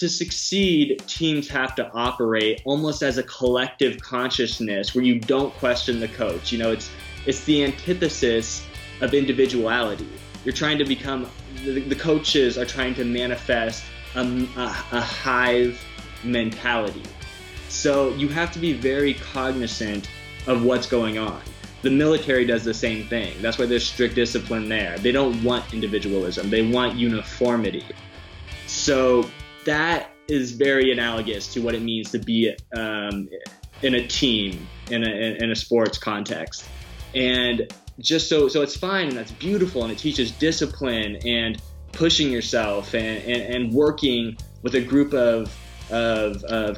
to succeed, teams have to operate almost as a collective consciousness where you don't question the coach. You know, it's the antithesis of individuality. You're trying to become, the coaches are trying to manifest a hive mentality. So you have to be very cognizant of what's going on. The military does the same thing. That's why there's strict discipline there. They don't want individualism. They want uniformity. So that is very analogous to what it means to be in a team, in a sports context. And just so it's fine, and that's beautiful, and it teaches discipline and pushing yourself and working with a group of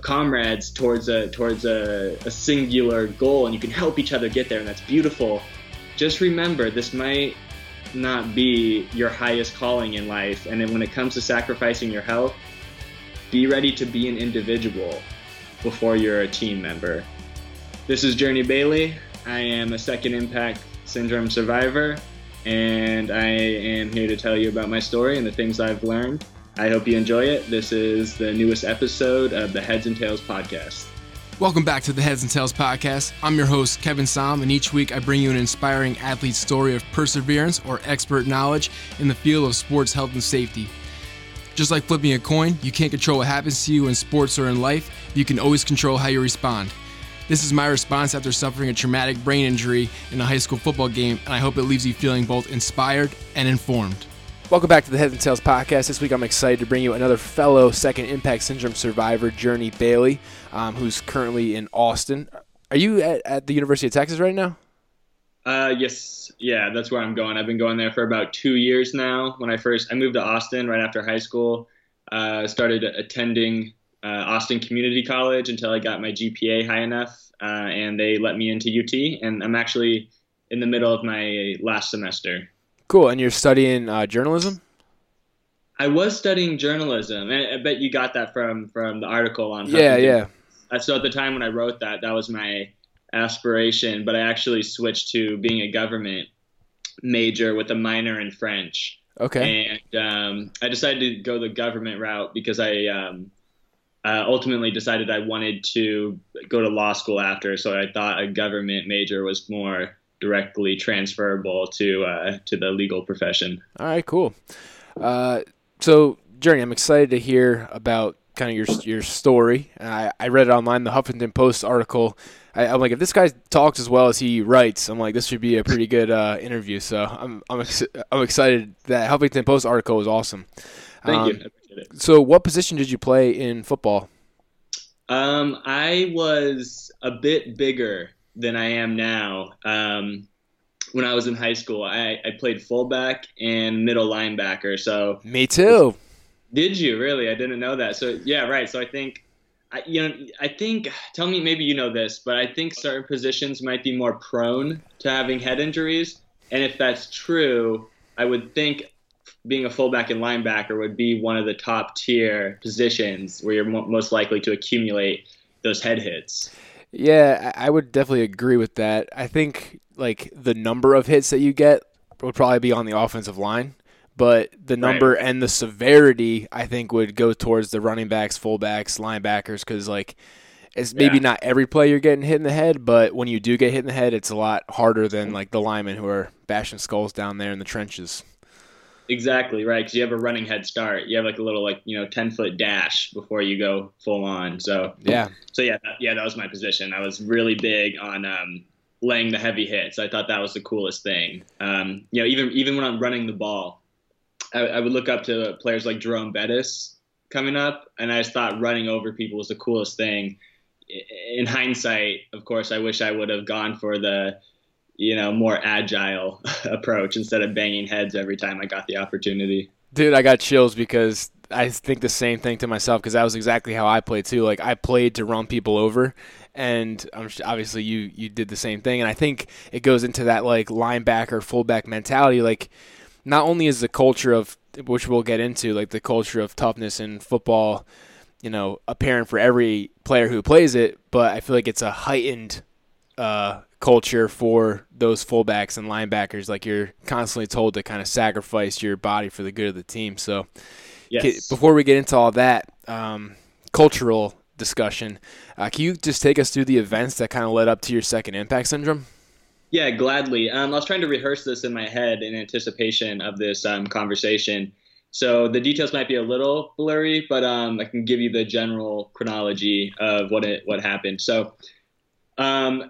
comrades towards a singular goal, and you can help each other get there, and that's beautiful. Just remember, this might not be your highest calling in life, and then when it comes to sacrificing your health, be ready to be an individual before you're a team member. This is Journey Bailey. I am a Second Impact Syndrome survivor, and I am here to tell you about my story and the things I've learned. I hope you enjoy it. This is the newest episode of the Heads and Tails podcast. Welcome back to the Heads and Tails podcast. I'm your host, Kevin Somm, and each week I bring you an inspiring athlete story of perseverance or expert knowledge in the field of sports health and safety. Just like flipping a coin, you can't control what happens to you in sports or in life. You can always control how you respond. This is my response after suffering a traumatic brain injury in a high school football game, and I hope it leaves you feeling both inspired and informed. Welcome back to the Heads and Tails podcast. This week I'm excited to bring you another fellow Second Impact Syndrome survivor, Journey Bailey, who's currently in Austin. Are you at the University of Texas right now? Yes. Yeah, that's where I'm going. I've been going there for about 2 years now. When I moved to Austin right after high school, started attending Austin Community College until I got my GPA high enough, and they let me into UT, and I'm actually in the middle of my last semester. Cool. And you're studying journalism? I was studying journalism, and I bet you got that from the article on Huffington. Yeah. So at the time when I wrote that, that was my aspiration, but I actually switched to being a government major with a minor in French. Okay. And I decided to go the government route because I ultimately decided I wanted to go to law school after, so I thought a government major was more directly transferable to the legal profession. All right, cool. So, Journey, I'm excited to hear about kind of your story. I read it online, the Huffington Post article. I'm like, if this guy talks as well as he writes, I'm like, this should be a pretty good interview. So I'm excited. That Huffington Post article was awesome. Thank you. I appreciate it. So, what position did you play in football? I was a bit bigger than I am now. When I was in high school, I played fullback and middle linebacker. So me too. Did you really? I didn't know that. So yeah, right. So I think. Tell me, maybe you know this, but I think certain positions might be more prone to having head injuries. And if that's true, I would think being a fullback and linebacker would be one of the top tier positions where you're most likely to accumulate those head hits. Yeah, I would definitely agree with that. I think like the number of hits that you get would probably be on the offensive line, but the number and the severity I think would go towards the running backs, fullbacks, linebackers, because like it's maybe not every play you're getting hit in the head, but when you do get hit in the head, it's a lot harder than like the linemen who are bashing skulls down there in the trenches. Exactly, right, because you have a running head start. You have like a little 10-foot dash before you go full on. So that was my position. I was really big on laying the heavy hits. I thought that was the coolest thing. Even when I'm running the ball, I would look up to players like Jerome Bettis coming up, and I just thought running over people was the coolest thing. In hindsight, of course, I wish I would have gone for the more agile approach instead of banging heads every time I got the opportunity. Dude, I got chills because I think the same thing to myself, because that was exactly how I played too. Like I played to run people over, and obviously you did the same thing. And I think it goes into that like linebacker, fullback mentality. Like not only is the culture of, which we'll get into, like the culture of toughness in football, apparent for every player who plays it, but I feel like it's a heightened culture for those fullbacks and linebackers. Like you're constantly told to kind of sacrifice your body for the good of the team. So Yes. Before we get into all that cultural discussion, can you just take us through the events that kind of led up to your second impact syndrome? Yeah, gladly. I was trying to rehearse this in my head in anticipation of this conversation. So the details might be a little blurry, but I can give you the general chronology of what happened. So I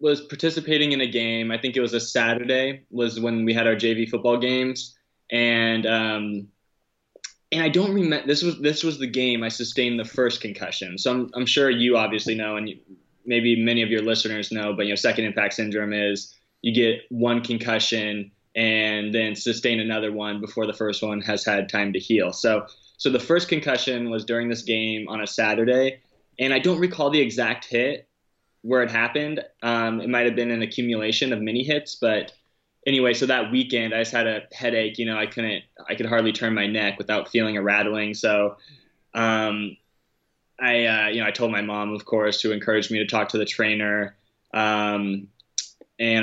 was participating in a game. I think it was a Saturday was when we had our JV football games. And I don't remember, this was the game I sustained the first concussion. So I'm sure you obviously know, and maybe many of your listeners know, but second impact syndrome is you get one concussion and then sustain another one before the first one has had time to heal. So the first concussion was during this game on a Saturday, and I don't recall the exact hit where it happened. It might have been an accumulation of mini hits, but anyway, so that weekend I just had a headache. I could hardly turn my neck without feeling a rattling. So, I told my mom, of course, who encouraged me to talk to the trainer. And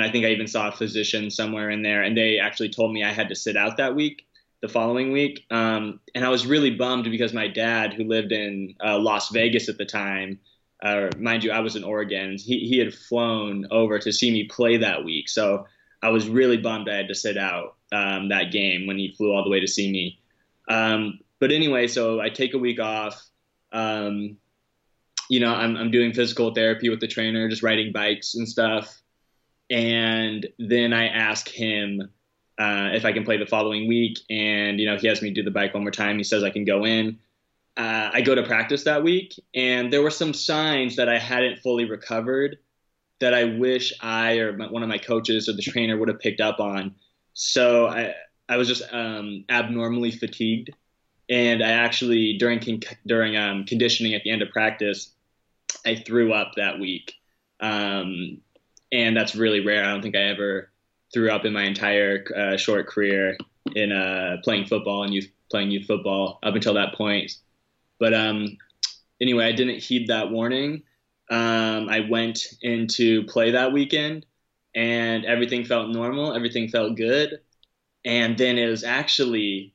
I think I even saw a physician somewhere in there, and they actually told me I had to sit out that week, the following week. And I was really bummed because my dad, who lived in Las Vegas at the time, mind you, I was in Oregon. He had flown over to see me play that week. So I was really bummed I had to sit out that game when he flew all the way to see me. But anyway, so I take a week off. I'm doing physical therapy with the trainer, just riding bikes and stuff. And then I ask him if I can play the following week. And, he has me do the bike one more time. He says I can go in. I go to practice that week. And there were some signs that I hadn't fully recovered that I wish I or one of my coaches or the trainer would have picked up on. So I was just abnormally fatigued. And I actually, during conditioning at the end of practice, I threw up that week. And that's really rare. I don't think I ever threw up in my entire short career in playing football and playing youth football up until that point. But anyway, I didn't heed that warning. I went into play that weekend, and everything felt normal. Everything felt good. And then it was actually,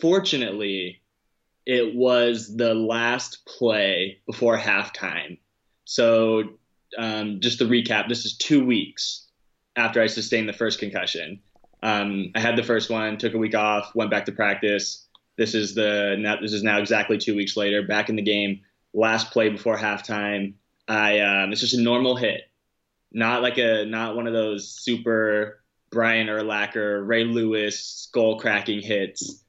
fortunately, it was the last play before halftime. So just to recap, this is 2 weeks after I sustained the first concussion. I had the first one, took a week off, went back to practice. This is now exactly 2 weeks later, back in the game, last play before halftime. It's just a normal hit, not one of those super Brian Urlacher, Ray Lewis skull cracking hits.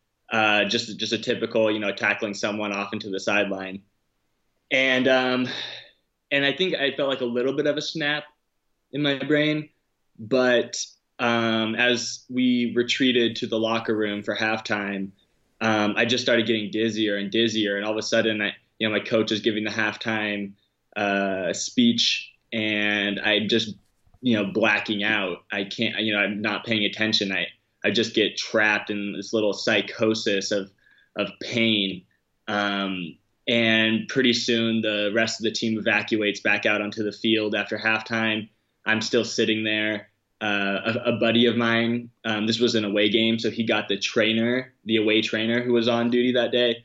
Just a typical, tackling someone off into the sideline. And I think I felt like a little bit of a snap in my brain, but as we retreated to the locker room for halftime, I just started getting dizzier and dizzier. And all of a sudden, my coach is giving the halftime speech, and I just, blacking out. I can't, I'm not paying attention. I just get trapped in this little psychosis of pain. And pretty soon the rest of the team evacuates back out onto the field after halftime. I'm still sitting there. A buddy of mine, this was an away game, so he got the away trainer who was on duty that day.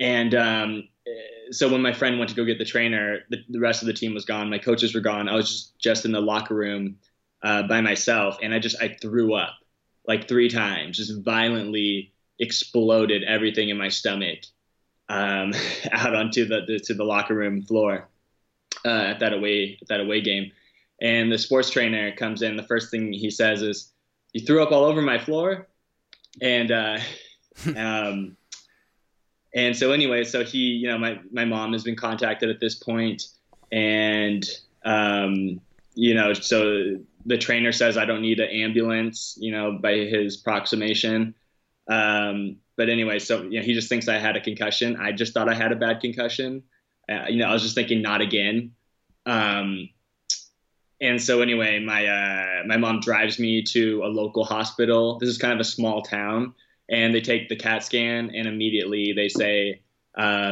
And so when my friend went to go get the trainer, the rest of the team was gone. My coaches were gone. I was just in the locker room by myself, and I threw up. Like 3 times, just violently exploded everything in my stomach out onto the locker room floor at that away game. And the sports trainer comes in. The first thing he says is, "You threw up all over my floor." And and so anyway, so he, my mom has been contacted at this point, and so. The trainer says I don't need an ambulance, by his approximation. But anyway, so he just thinks I had a concussion. I just thought I had a bad concussion. I was just thinking not again. And so anyway, my mom drives me to a local hospital. This is kind of a small town, and they take the CAT scan, and immediately they say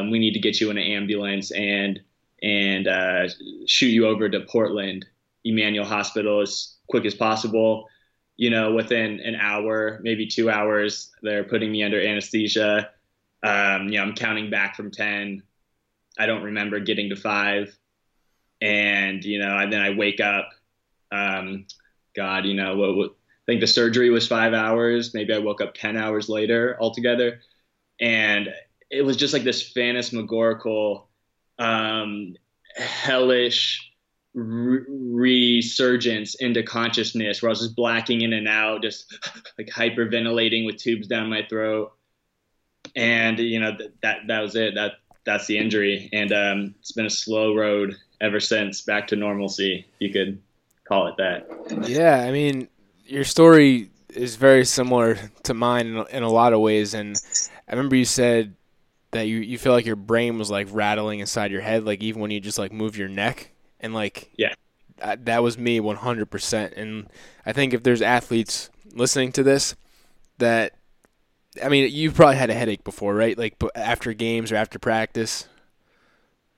we need to get you in an ambulance and shoot you over to Portland Emmanuel Hospital as quick as possible. you know, within an hour, maybe 2 hours, they're putting me under anesthesia. You know, I'm counting back from 10. I don't remember getting to 5. And, you know, and then I wake up. God, you know, I think the surgery was 5 hours. Maybe I woke up 10 hours later altogether. And it was just like this phantasmagorical, hellish resurgence into consciousness where I was just blacking in and out, just like hyperventilating with tubes down my throat. And, you know, that was it. That's the injury. And it's been a slow road ever since, back to normalcy, if you could call it that. Yeah, I mean, your story is very similar to mine in a lot of ways. And I remember you said that you feel like your brain was like rattling inside your head, like even when you just like move your neck. And like, yeah, that was me 100%. And I think if there's athletes listening to this that, I mean, you probably had a headache before, right? Like after games or after practice.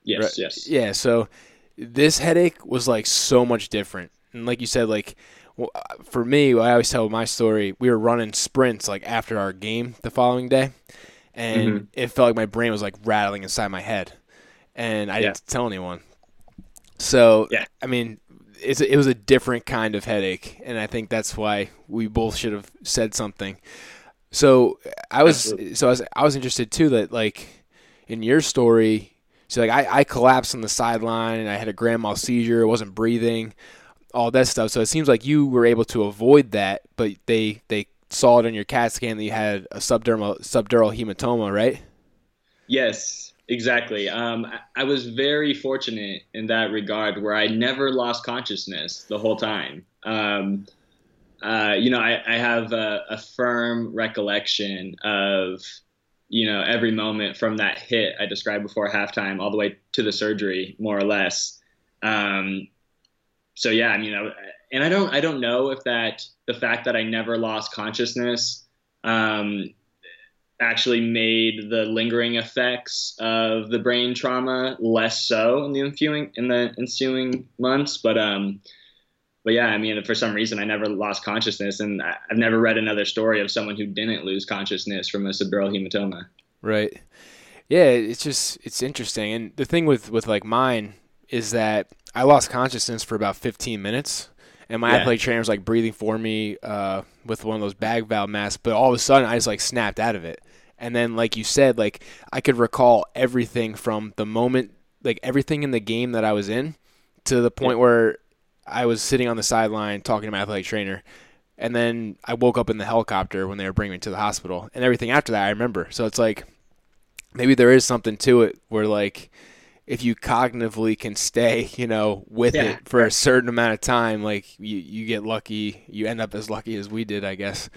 Yes, right? Yes. Yeah, so this headache was like so much different. And like you said, like, well, for me, I always tell my story, we were running sprints like after our game the following day, and it felt like my brain was like rattling inside my head, and I didn't tell anyone. So, yeah. I mean, it was a different kind of headache, and I think that's why we both should have said something. So I was interested too that like in your story, so like I collapsed on the sideline and I had a grand mal seizure, I wasn't breathing, all that stuff. So it seems like you were able to avoid that, but they saw it on your CAT scan that you had a subdural hematoma, right? Yes, exactly. I was very fortunate in that regard where I never lost consciousness the whole time. You know, I have a firm recollection of, you know, every moment from that hit I described before halftime all the way to the surgery, more or less. So yeah, I mean, and I don't know if that the fact that I never lost consciousness actually made the lingering effects of the brain trauma less so in the ensuing months, But yeah, I mean, for some reason, I never lost consciousness, and I've never read another story of someone who didn't lose consciousness from a subdural hematoma. Right. Yeah, it's interesting. And the thing with like mine is that I lost consciousness for about 15 minutes, and my athletic trainer was like breathing for me with one of those bag valve masks, but all of a sudden, I just like snapped out of it. And then, like you said, like I could recall everything from the moment, like everything in the game that I was in to the point where I was sitting on the sideline talking to my athletic trainer, and then I woke up in the helicopter when they were bringing me to the hospital, and everything after that I remember. So it's like maybe there is something to it where like if you cognitively can stay, you know, with it for a certain amount of time, like you get lucky, you end up as lucky as we did, I guess.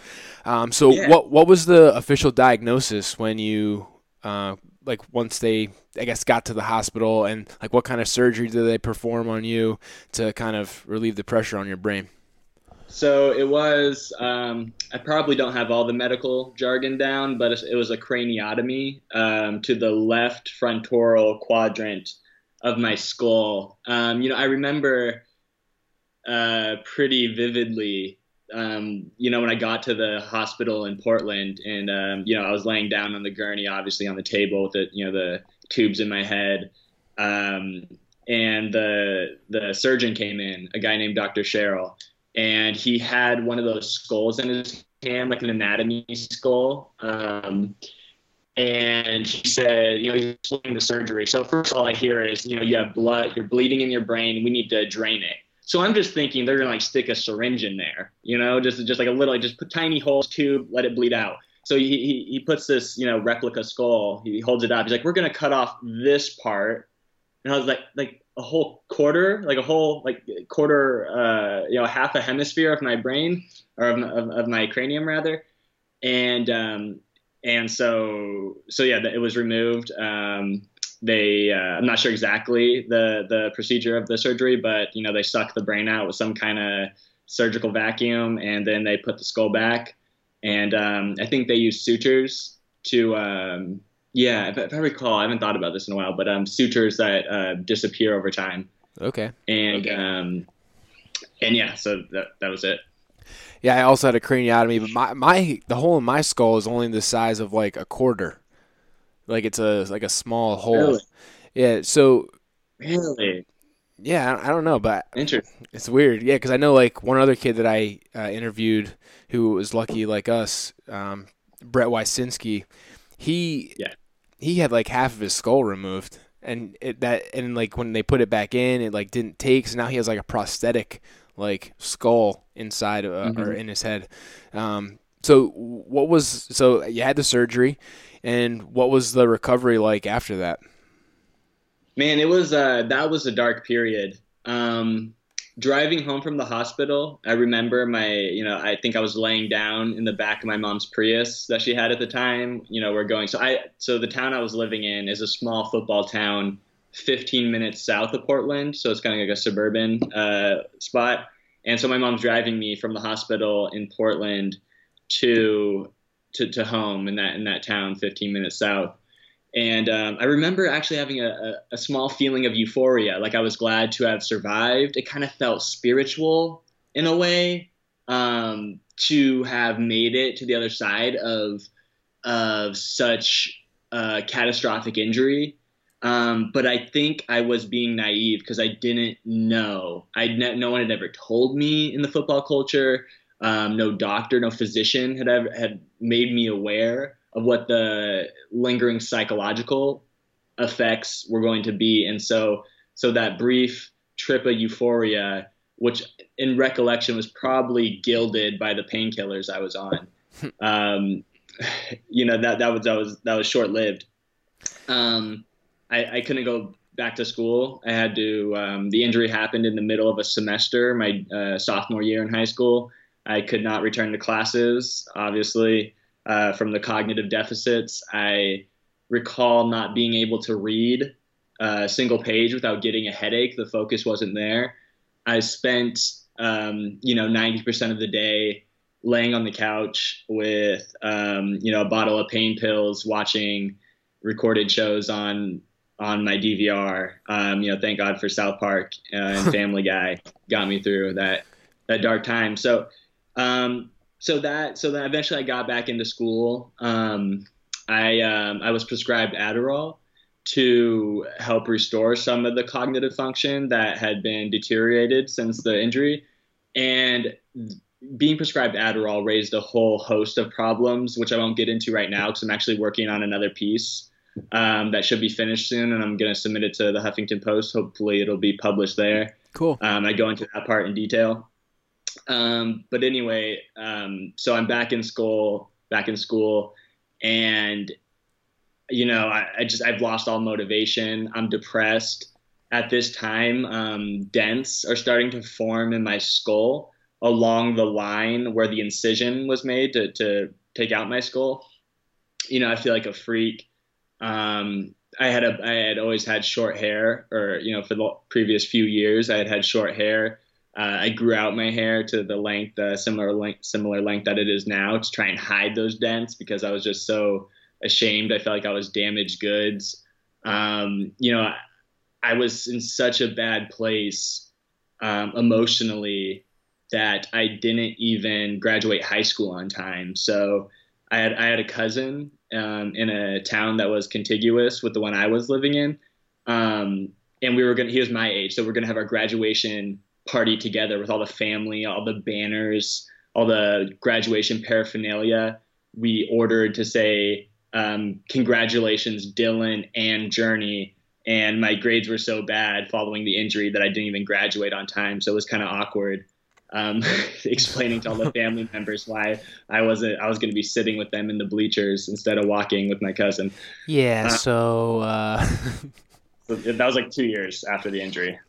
What was the official diagnosis when you like once they, I guess, got to the hospital, and like what kind of surgery did they perform on you to kind of relieve the pressure on your brain? So it was, I probably don't have all the medical jargon down, but it was a craniotomy to the left frontoral quadrant of my skull. You know, I remember pretty vividly, you know, when I got to the hospital in Portland, and, you know, I was laying down on the gurney, obviously on the table with the, you know, the tubes in my head. And the surgeon came in, a guy named Dr. Cheryl, and he had one of those skulls in his hand, like an anatomy skull. And she said, you know, he's doing the surgery. So first of all I hear is, you know, you have blood, you're bleeding in your brain. We need to drain it. So I'm just thinking they're going to like stick a syringe in there, you know, just like a little, just put tiny holes, tube, let it bleed out. So he puts this, you know, replica skull, he holds it up. He's like, we're going to cut off this part. And I was like a whole quarter, you know, half a hemisphere of my brain, or of my cranium rather. And so yeah, it was removed. They, I'm not sure exactly the procedure of the surgery, but, you know, they suck the brain out with some kind of surgical vacuum, and then they put the skull back. And I think they used sutures to, if I recall, I haven't thought about this in a while, but sutures that disappear over time. Okay. And yeah, so that was it. Yeah, I also had a craniotomy, but the hole in my skull is only the size of like a quarter. Like it's a small hole. Really? Yeah. So. Really. Yeah, I don't know, but it's weird. Yeah, because I know like one other kid that I interviewed who was lucky like us, Brett Wysinski, he had like half of his skull removed, and like when they put it back in, it like didn't take. So now he has like a prosthetic like skull inside or in his head. So you had the surgery, and what was the recovery like after that? Man, it was that was a dark period. Driving home from the hospital, I remember I think I was laying down in the back of my mom's Prius that she had at the time. You know, we're going. So the town I was living in is a small football town, 15 minutes south of Portland. So it's kind of like a suburban spot. And so my mom's driving me from the hospital in Portland to home in that town, 15 minutes south. And I remember actually having a small feeling of euphoria, like I was glad to have survived. It kind of felt spiritual in a way to have made it to the other side of such catastrophic injury. But I think I was being naive because I didn't know. No one had ever told me in the football culture. No doctor, no physician had made me aware of what the lingering psychological effects were going to be. And so that brief trip of euphoria, which in recollection was probably gilded by the painkillers I was on, that was short-lived. I couldn't go back to school. I had to, the injury happened in the middle of a semester, my sophomore year in high school. I could not return to classes, obviously. From the cognitive deficits, I recall not being able to read a single page without getting a headache. The focus wasn't there. I spent, 90% of the day laying on the couch with, a bottle of pain pills, watching recorded shows on my DVR. Thank God for South Park and Family Guy got me through that dark time. So then eventually I got back into school. I was prescribed Adderall to help restore some of the cognitive function that had been deteriorated since the injury. And being prescribed Adderall raised a whole host of problems, which I won't get into right now because I'm actually working on another piece that should be finished soon, and I'm going to submit it to the Huffington Post. Hopefully it'll be published there. Cool. I go into that part in detail. But anyway, so I'm back in school and, I've lost all motivation. I'm depressed at this time. Dents are starting to form in my skull along the line where the incision was made to take out my skull. I feel like a freak. I had always had short hair or, for the previous few years I had short hair. I grew out my hair to the length, similar length that it is now to try and hide those dents because I was just so ashamed. I felt like I was damaged goods. I was in such a bad place emotionally that I didn't even graduate high school on time. So I had a cousin in a town that was contiguous with the one I was living in. And he was my age. So we're going to have our graduation party together with all the family, all the banners, all the graduation paraphernalia. We ordered to say, congratulations, Dylan and Journey. And my grades were so bad following the injury that I didn't even graduate on time. So it was kind of awkward explaining to all the family members why I was going to be sitting with them in the bleachers instead of walking with my cousin. Yeah. So that was like 2 years after the injury.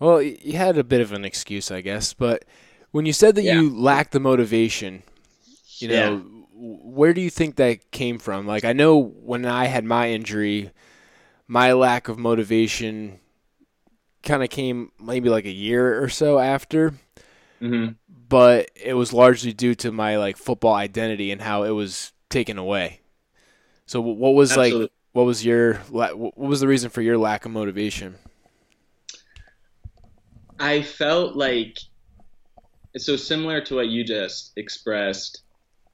Well, you had a bit of an excuse, I guess, but when you said that you lacked the motivation, where do you think that came from? Like, I know when I had my injury, my lack of motivation kind of came maybe like a year or so after, but it was largely due to my like football identity and how it was taken away. So what was Absolutely. Like, what was the reason for your lack of motivation? I felt like It's so similar to what you just expressed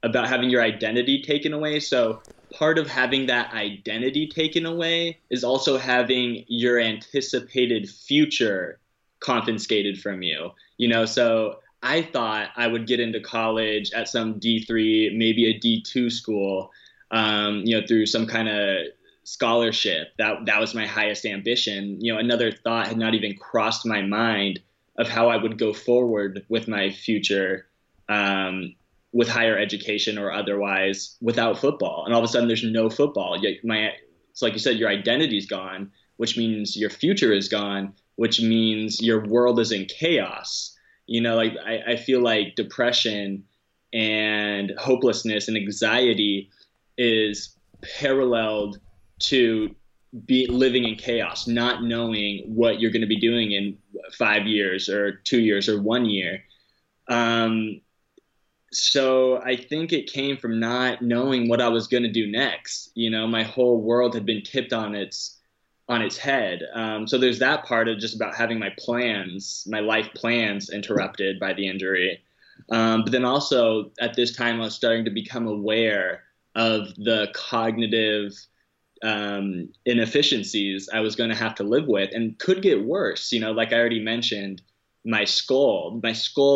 about having your identity taken away. So part of having that identity taken away is also having your anticipated future confiscated from you. You know, so I thought I would get into college at some D3, maybe a D2 school, you know, through some kind of scholarship. That was my highest ambition. You know, another thought had not even crossed my mind of how I would go forward with my future, with higher education or otherwise, without football. And all of a sudden there's no football. It's like you said, your identity's gone, which means your future is gone, which means your world is in chaos. You know, like I feel like depression and hopelessness and anxiety is paralleled to be living in chaos, not knowing what you're going to be doing in 5 years or 2 years or 1 year. So I think it came from not knowing what I was going to do next. You know, my whole world had been tipped on its head. So there's that part of just about having my plans, my life plans, interrupted by the injury. But then also at this time, I was starting to become aware of the cognitive inefficiencies I was going to have to live with and could get worse. You know, like I already mentioned, my skull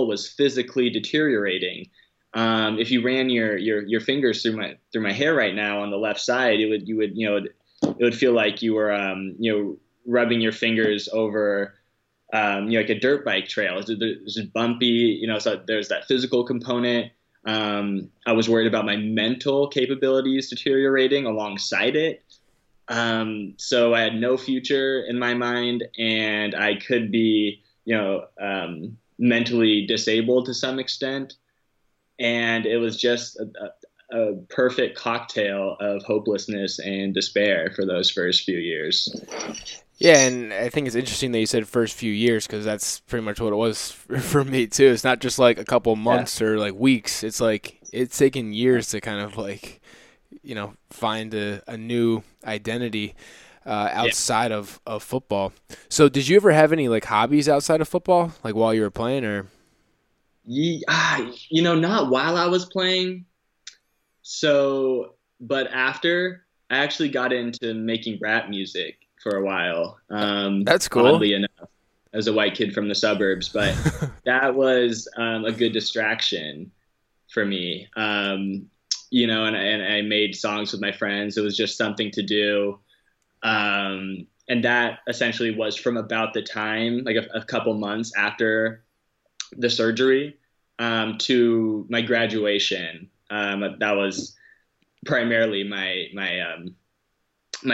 was physically deteriorating. If you ran your fingers through my hair right now on the left side, it would feel like you were, rubbing your fingers over, like a dirt bike trail. It's just bumpy, you know, so there's that physical component. I was worried about my mental capabilities deteriorating alongside it. So I had no future in my mind, and I could be, mentally disabled to some extent. And it was just a perfect cocktail of hopelessness and despair for those first few years. Yeah, and I think it's interesting that you said first few years, because that's pretty much what it was for me too. It's not just like a couple months or like weeks. It's like it's taken years to kind of like, you know, find a new identity outside of football. So did you ever have any like hobbies outside of football, like while you were playing, or? Yeah, you know, not while I was playing. So, but after, I actually got into making rap music for a while. That's cool. Oddly enough, as a white kid from the suburbs, but that was a good distraction for me. And I made songs with my friends. It was just something to do. And that essentially was from about the time, like a couple months after the surgery, to my graduation. That was primarily my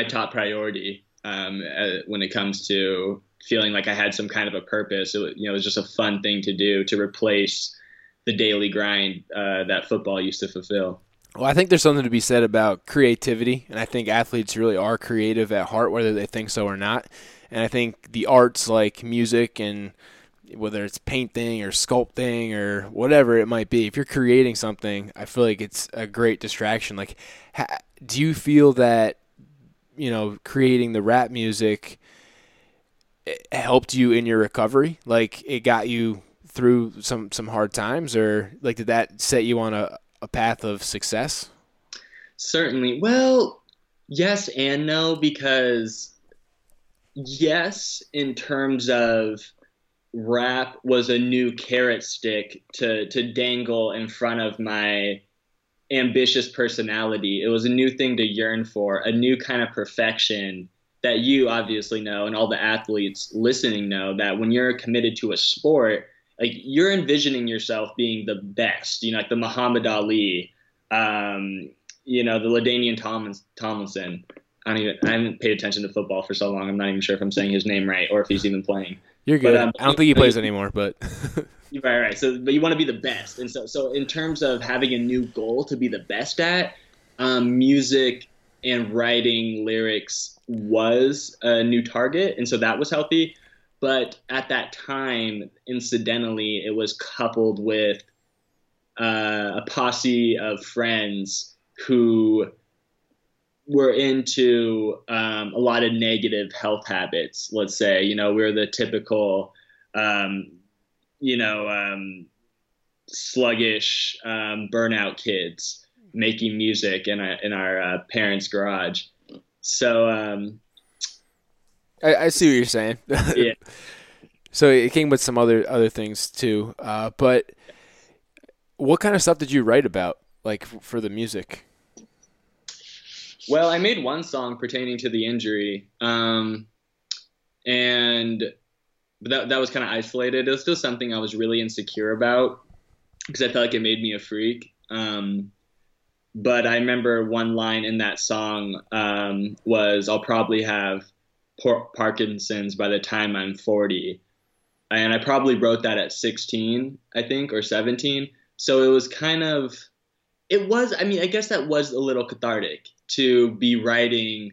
top priority. When it comes to feeling like I had some kind of a purpose, it was just a fun thing to do to replace the daily grind that football used to fulfill. Well, I think there's something to be said about creativity, and I think athletes really are creative at heart, whether they think so or not. And I think the arts like music, and whether it's painting or sculpting or whatever it might be, if you're creating something, I feel like it's a great distraction. Like, do you feel that, you know, creating the rap music helped you in your recovery? Like, it got you through some hard times, or like, did that set you on a path of success? Certainly. Well, yes and no, because yes, in terms of rap was a new carrot stick to dangle in front of my ambitious personality. It was a new thing to yearn for, a new kind of perfection that you obviously know, and all the athletes listening know, that when you're committed to a sport, like, you're envisioning yourself being the best, you know, like the Muhammad Ali, the LaDainian Tomlinson. I haven't paid attention to football for so long. I'm not even sure if I'm saying his name right or if he's even playing. You're good. But, I don't think he plays anymore, but right. So, but you want to be the best, and so in terms of having a new goal to be the best at, music and writing lyrics was a new target, and so that was healthy. But at that time, incidentally, it was coupled with a posse of friends who were into a lot of negative health habits, let's say. You know, we're the typical sluggish, burnout kids making music in our parents' garage. So I see what you're saying. Yeah. So it came with some other things too. But what kind of stuff did you write about, like for the music? Well, I made one song pertaining to the injury, but that was kind of isolated. It was still something I was really insecure about because I felt like it made me a freak. But I remember one line in that song was, "I'll probably have Parkinson's by the time I'm 40." And I probably wrote that at 16, I think, or 17. So it was kind of, I guess that was a little cathartic to be writing,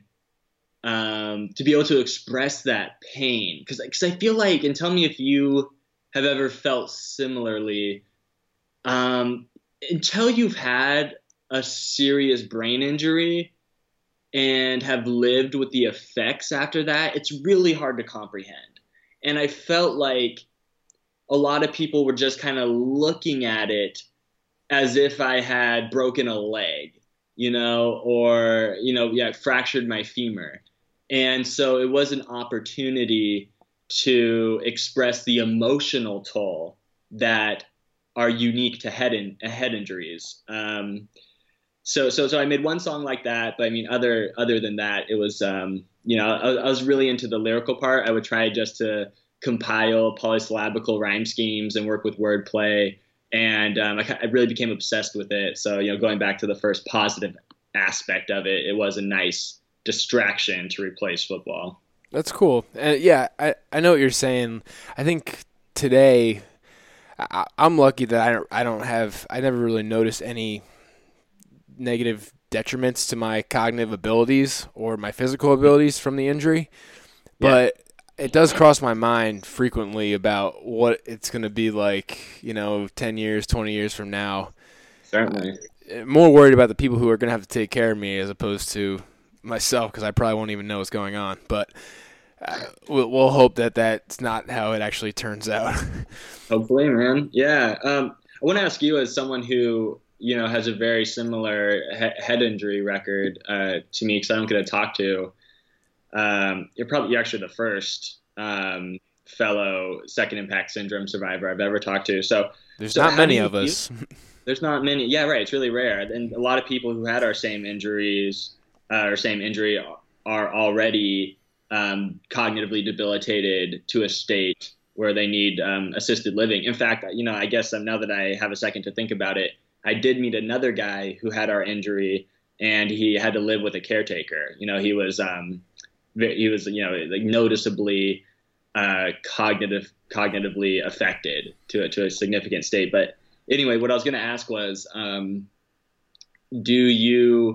to be able to express that pain. Because I feel like, and tell me if you have ever felt similarly, until you've had a serious brain injury and have lived with the effects after that, it's really hard to comprehend. And I felt like a lot of people were just kind of looking at it as if I had broken a leg, I fractured my femur. And so it was an opportunity to express the emotional toll that are unique to head injuries. So I made one song like that, but I mean, other than that, it was, I was really into the lyrical part. I would try just to compile polysyllabical rhyme schemes and work with wordplay. And I really became obsessed with it. So, going back to the first positive aspect of it, it was a nice distraction to replace football. That's cool. Yeah, I know what you're saying. I think today I'm lucky that I never really noticed any negative detriments to my cognitive abilities or my physical abilities from the injury. But it does cross my mind frequently about what it's going to be like, 10 years, 20 years from now. Certainly. More worried about the people who are going to have to take care of me as opposed to myself, because I probably won't even know what's going on. But we'll hope that that's not how it actually turns out. Hopefully, man. Yeah. I want to ask you, as someone who has a very similar head injury record to me, because I don't get to talk to. You're actually the first fellow Second Impact Syndrome survivor I've ever talked to. So there's not many of us. There's not many. Yeah, right. It's really rare. And a lot of people who had our same injuries or same injury are already cognitively debilitated to a state where they need assisted living. In fact, I guess now that I have a second to think about it, I did meet another guy who had our injury and he had to live with a caretaker. He was noticeably cognitively affected to a significant state. But anyway, what I was going to ask was, have you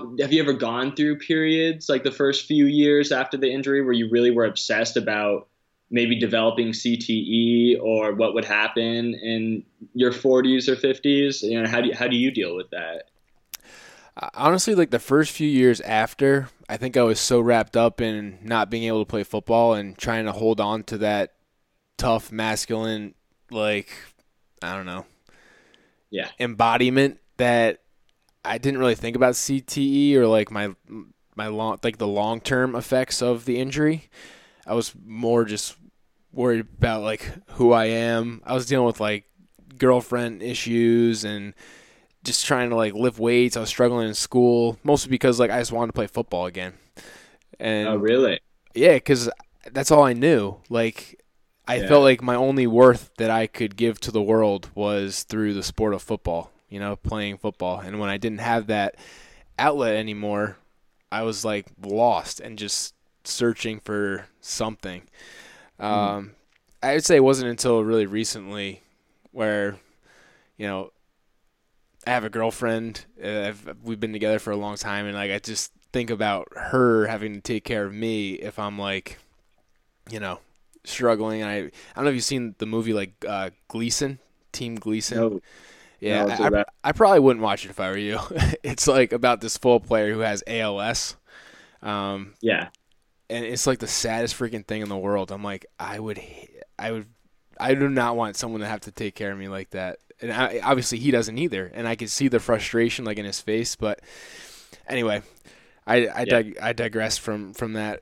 ever gone through periods like the first few years after the injury where you really were obsessed about maybe developing CTE or what would happen in your 40s or 50s? How do you deal with that? Honestly, like the first few years after, I think I was so wrapped up in not being able to play football and trying to hold on to that tough, masculine, embodiment that I didn't really think about CTE or like my the long-term effects of the injury. I was more just worried about like who I am. I was dealing with like girlfriend issues and just trying to like lift weights. I was struggling in school, mostly because like I just wanted to play football again. And oh, really? Yeah, because that's all I knew. Like I felt like my only worth that I could give to the world was through the sport of football, playing football. And when I didn't have that outlet anymore, I was like lost and just searching for something. I would say it wasn't until really recently where, I have a girlfriend. We've been together for a long time, and like I just think about her having to take care of me if I'm like, struggling. And I don't know if you've seen the movie like Gleason, Team Gleason. No. Yeah, no, I probably wouldn't watch it if I were you. It's like about this football player who has ALS. And it's like the saddest freaking thing in the world. I'm like, I would I do not want someone to have to take care of me like that. And obviously he doesn't either. And I can see the frustration like in his face. But anyway, I digress from that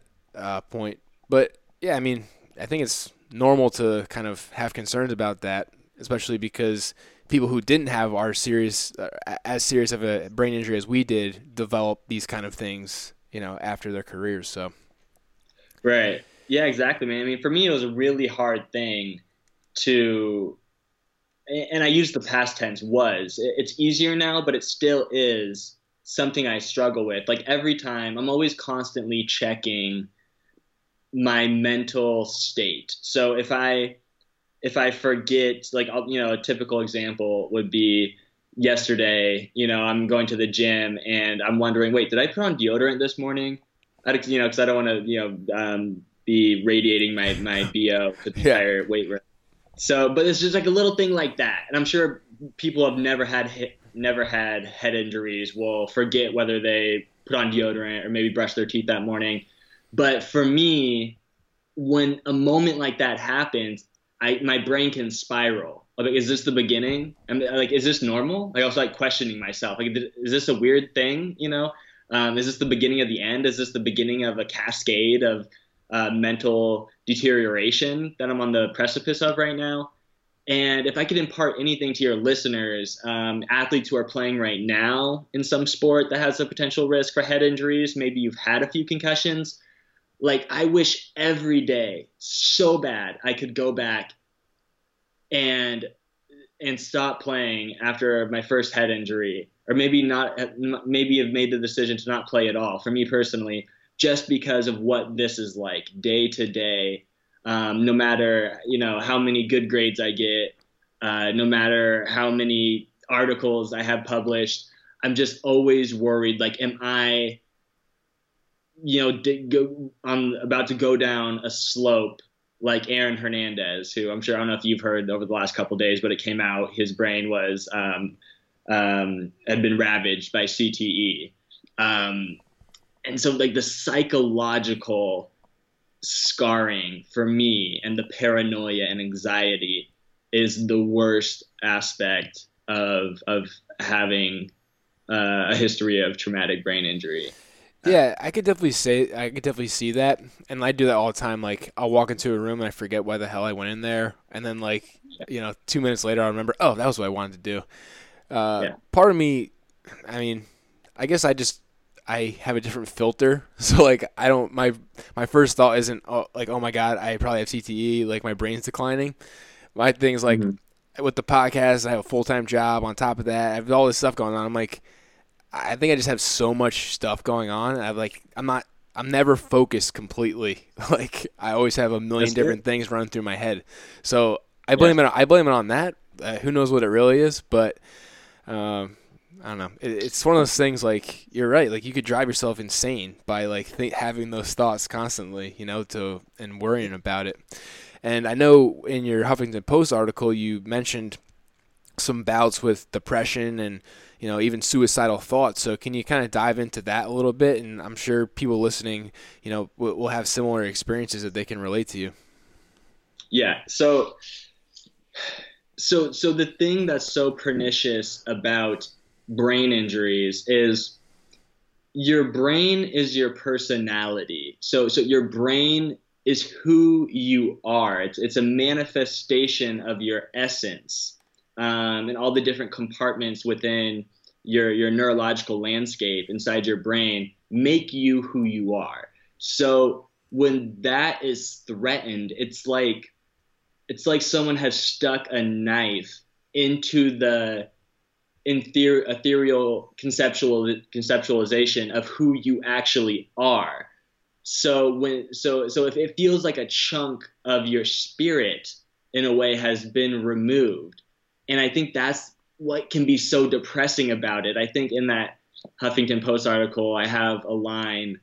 point. But yeah, I mean, I think it's normal to kind of have concerns about that, especially because people who didn't have our as serious of a brain injury as we did develop these kind of things, you know, after their careers. So. Right. Yeah, exactly, man. I mean, for me, it was a really hard thing to, and I use the past tense was. It's easier now, but it still is something I struggle with. Like every time, I'm always constantly checking my mental state. So if I forget, like, you know, a typical example would be yesterday, you know, I'm going to the gym and I'm wondering, wait, did I put on deodorant this morning? You know, because I don't want to, you know, be radiating my BO for the entire weight room. So, but it's just like a little thing like that. And I'm sure people have never had head injuries will forget whether they put on deodorant or maybe brush their teeth that morning. But for me, when a moment like that happens, my brain can spiral. Like, is this the beginning? I'm like, is this normal? Like, I was like questioning myself. Like, is this a weird thing? You know, is this the beginning of the end? Is this the beginning of a cascade of mental deterioration that I'm on the precipice of right now? And if I could impart anything to your listeners, athletes who are playing right now in some sport that has a potential risk for head injuries, maybe you've had a few concussions. Like, I wish every day so bad I could go back and stop playing after my first head injury, or maybe have made the decision to not play at all, for me personally, just because of what this is like day to day, no matter, you know, how many good grades I get, no matter how many articles I have published, I'm just always worried, like, am I, you know, I'm about to go down a slope like Aaron Hernandez, who I'm sure, I don't know if you've heard over the last couple of days, but it came out his brain was had been ravaged by CTE. And so like the psychological scarring for me and the paranoia and anxiety is the worst aspect of having a history of traumatic brain injury. Yeah, I could definitely see that. And I do that all the time. Like, I'll walk into a room and I forget why the hell I went in there. And then, like, you know, 2 minutes later, I remember, oh, that was what I wanted to do. Part of me, I mean, I guess I have a different filter. So, like, I don't, my first thought isn't, oh, like, oh my God, I probably have CTE, like, my brain's declining. My thing is, like, with the podcast, I have a full-time job on top of that. I have all this stuff going on. I'm like, I think I just have so much stuff going on. I'm never focused completely. Like, I always have a million different things running through my head. So I blame it on that. Who knows what it really is? But I don't know. It's one of those things. Like, you're right. Like, you could drive yourself insane by like having those thoughts constantly, you know, and worrying about it. And I know in your Huffington Post article you mentioned some bouts with depression and, you know, even suicidal thoughts. So can you kind of dive into that a little bit? And I'm sure people listening, you know, will have similar experiences that they can relate to you. Yeah. So the thing that's so pernicious about brain injuries is your brain is your personality. So your brain is who you are. It's a manifestation of your essence. And all the different compartments within your neurological landscape inside your brain make you who you are. So when that is threatened, it's like someone has stuck a knife into the ethereal conceptualization of who you actually are. So so if it feels like a chunk of your spirit in a way has been removed. And I think that's what can be so depressing about it. I think in that Huffington Post article, I have a line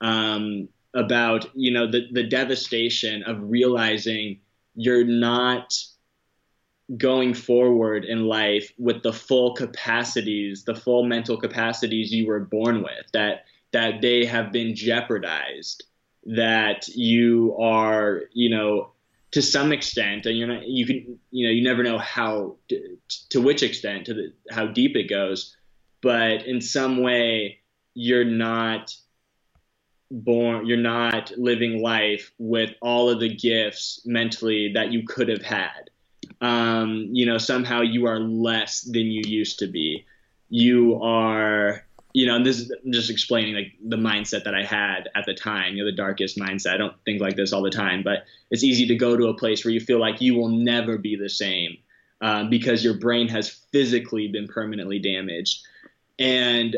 about, you know, the devastation of realizing you're not going forward in life with the full mental capacities you were born with, that they have been jeopardized, that you are, you know, to some extent, and you never know how to which extent, how deep it goes, but in some way you're not living life with all of the gifts mentally that you could have had. Somehow you are less than you used to be. You are, and this is just explaining like the mindset that I had at the time, the darkest mindset. I don't think like this all the time, but it's easy to go to a place where you feel like you will never be the same, because your brain has physically been permanently damaged. And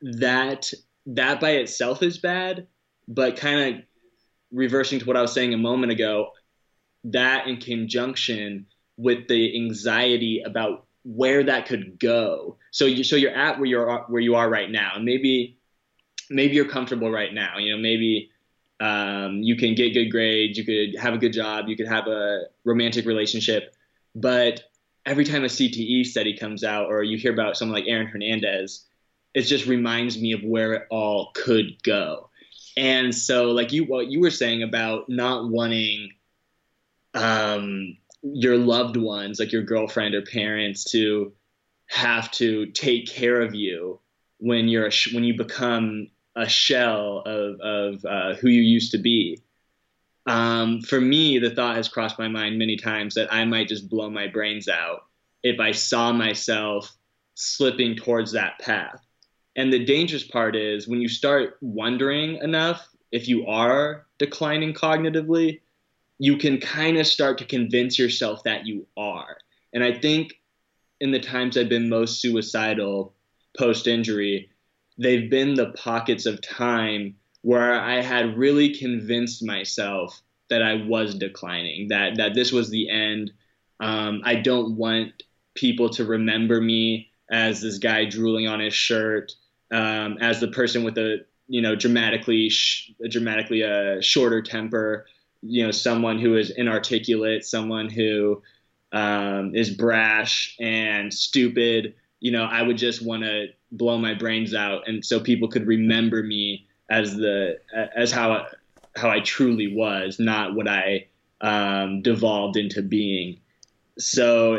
that by itself is bad, but kind of reversing to what I was saying a moment ago, that in conjunction with the anxiety about where that could go. So you're at where you are right now, and maybe you're comfortable right now. Maybe you can get good grades, you could have a good job, you could have a romantic relationship. But every time a CTE study comes out, or you hear about someone like Aaron Hernandez, it just reminds me of where it all could go. And so, like what you were saying about not wanting your loved ones, like your girlfriend or parents, to have to take care of you when you're when you become a shell of who you used to be. For me, the thought has crossed my mind many times that I might just blow my brains out if I saw myself slipping towards that path. And the dangerous part is when you start wondering enough, if you are declining cognitively, you can kind of start to convince yourself that you are. And I think in the times I've been most suicidal post-injury, they've been the pockets of time where I had really convinced myself that I was declining, that this was the end. I don't want people to remember me as this guy drooling on his shirt, as the person with a dramatically shorter temper, someone who is inarticulate, someone who is brash and stupid. I would just want to blow my brains out, and so people could remember me as how I truly was, not what I devolved into being. So,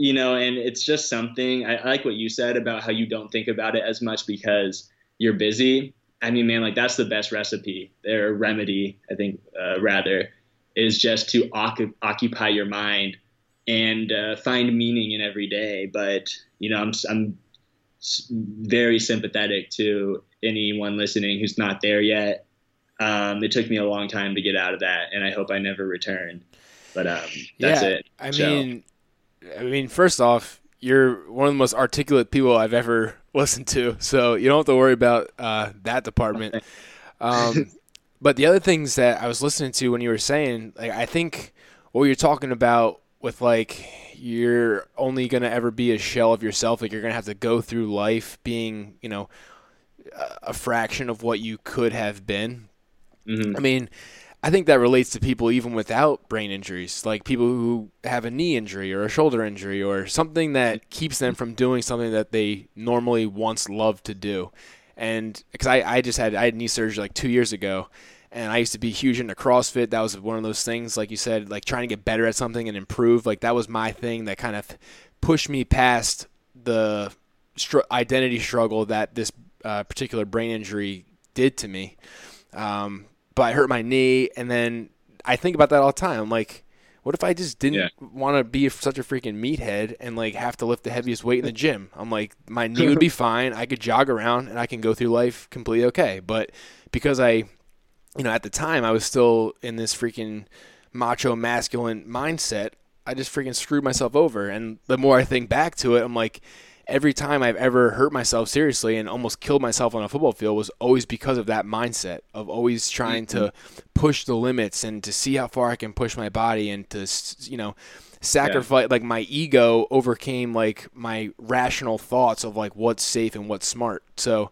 and it's just something. I like what you said about how you don't think about it as much because you're busy. I mean, man, like that's the best recipe or remedy, I think, rather, is just to occupy your mind and find meaning in every day. But, I'm very sympathetic to anyone listening who's not there yet. It took me a long time to get out of that, and I hope I never return. But that's it. I mean, first off, you're one of the most articulate people I've ever listened to, so you don't have to worry about that department. But the other things that I was listening to when you were saying, like, I think what you're talking about with like you're only gonna ever be a shell of yourself, like you're gonna have to go through life being, a fraction of what you could have been. Mm-hmm. I mean, I think that relates to people even without brain injuries, like people who have a knee injury or a shoulder injury or something that keeps them from doing something that they normally once loved to do. And because I had knee surgery like 2 years ago, and I used to be huge into CrossFit. That was one of those things, like you said, like trying to get better at something and improve. Like that was my thing that kind of pushed me past the identity struggle that this particular brain injury did to me. But I hurt my knee, and then I think about that all the time. I'm like, what if I just didn't want to be such a freaking meathead and like have to lift the heaviest weight in the gym? I'm like, my knee would be fine. I could jog around and I can go through life completely okay. But because I, at the time I was still in this freaking macho masculine mindset, I just freaking screwed myself over. And the more I think back to it, I'm like, every time I've ever hurt myself seriously and almost killed myself on a football field was always because of that mindset of always trying to push the limits and to see how far I can push my body and to, sacrifice. Like my ego overcame like my rational thoughts of like what's safe and what's smart. So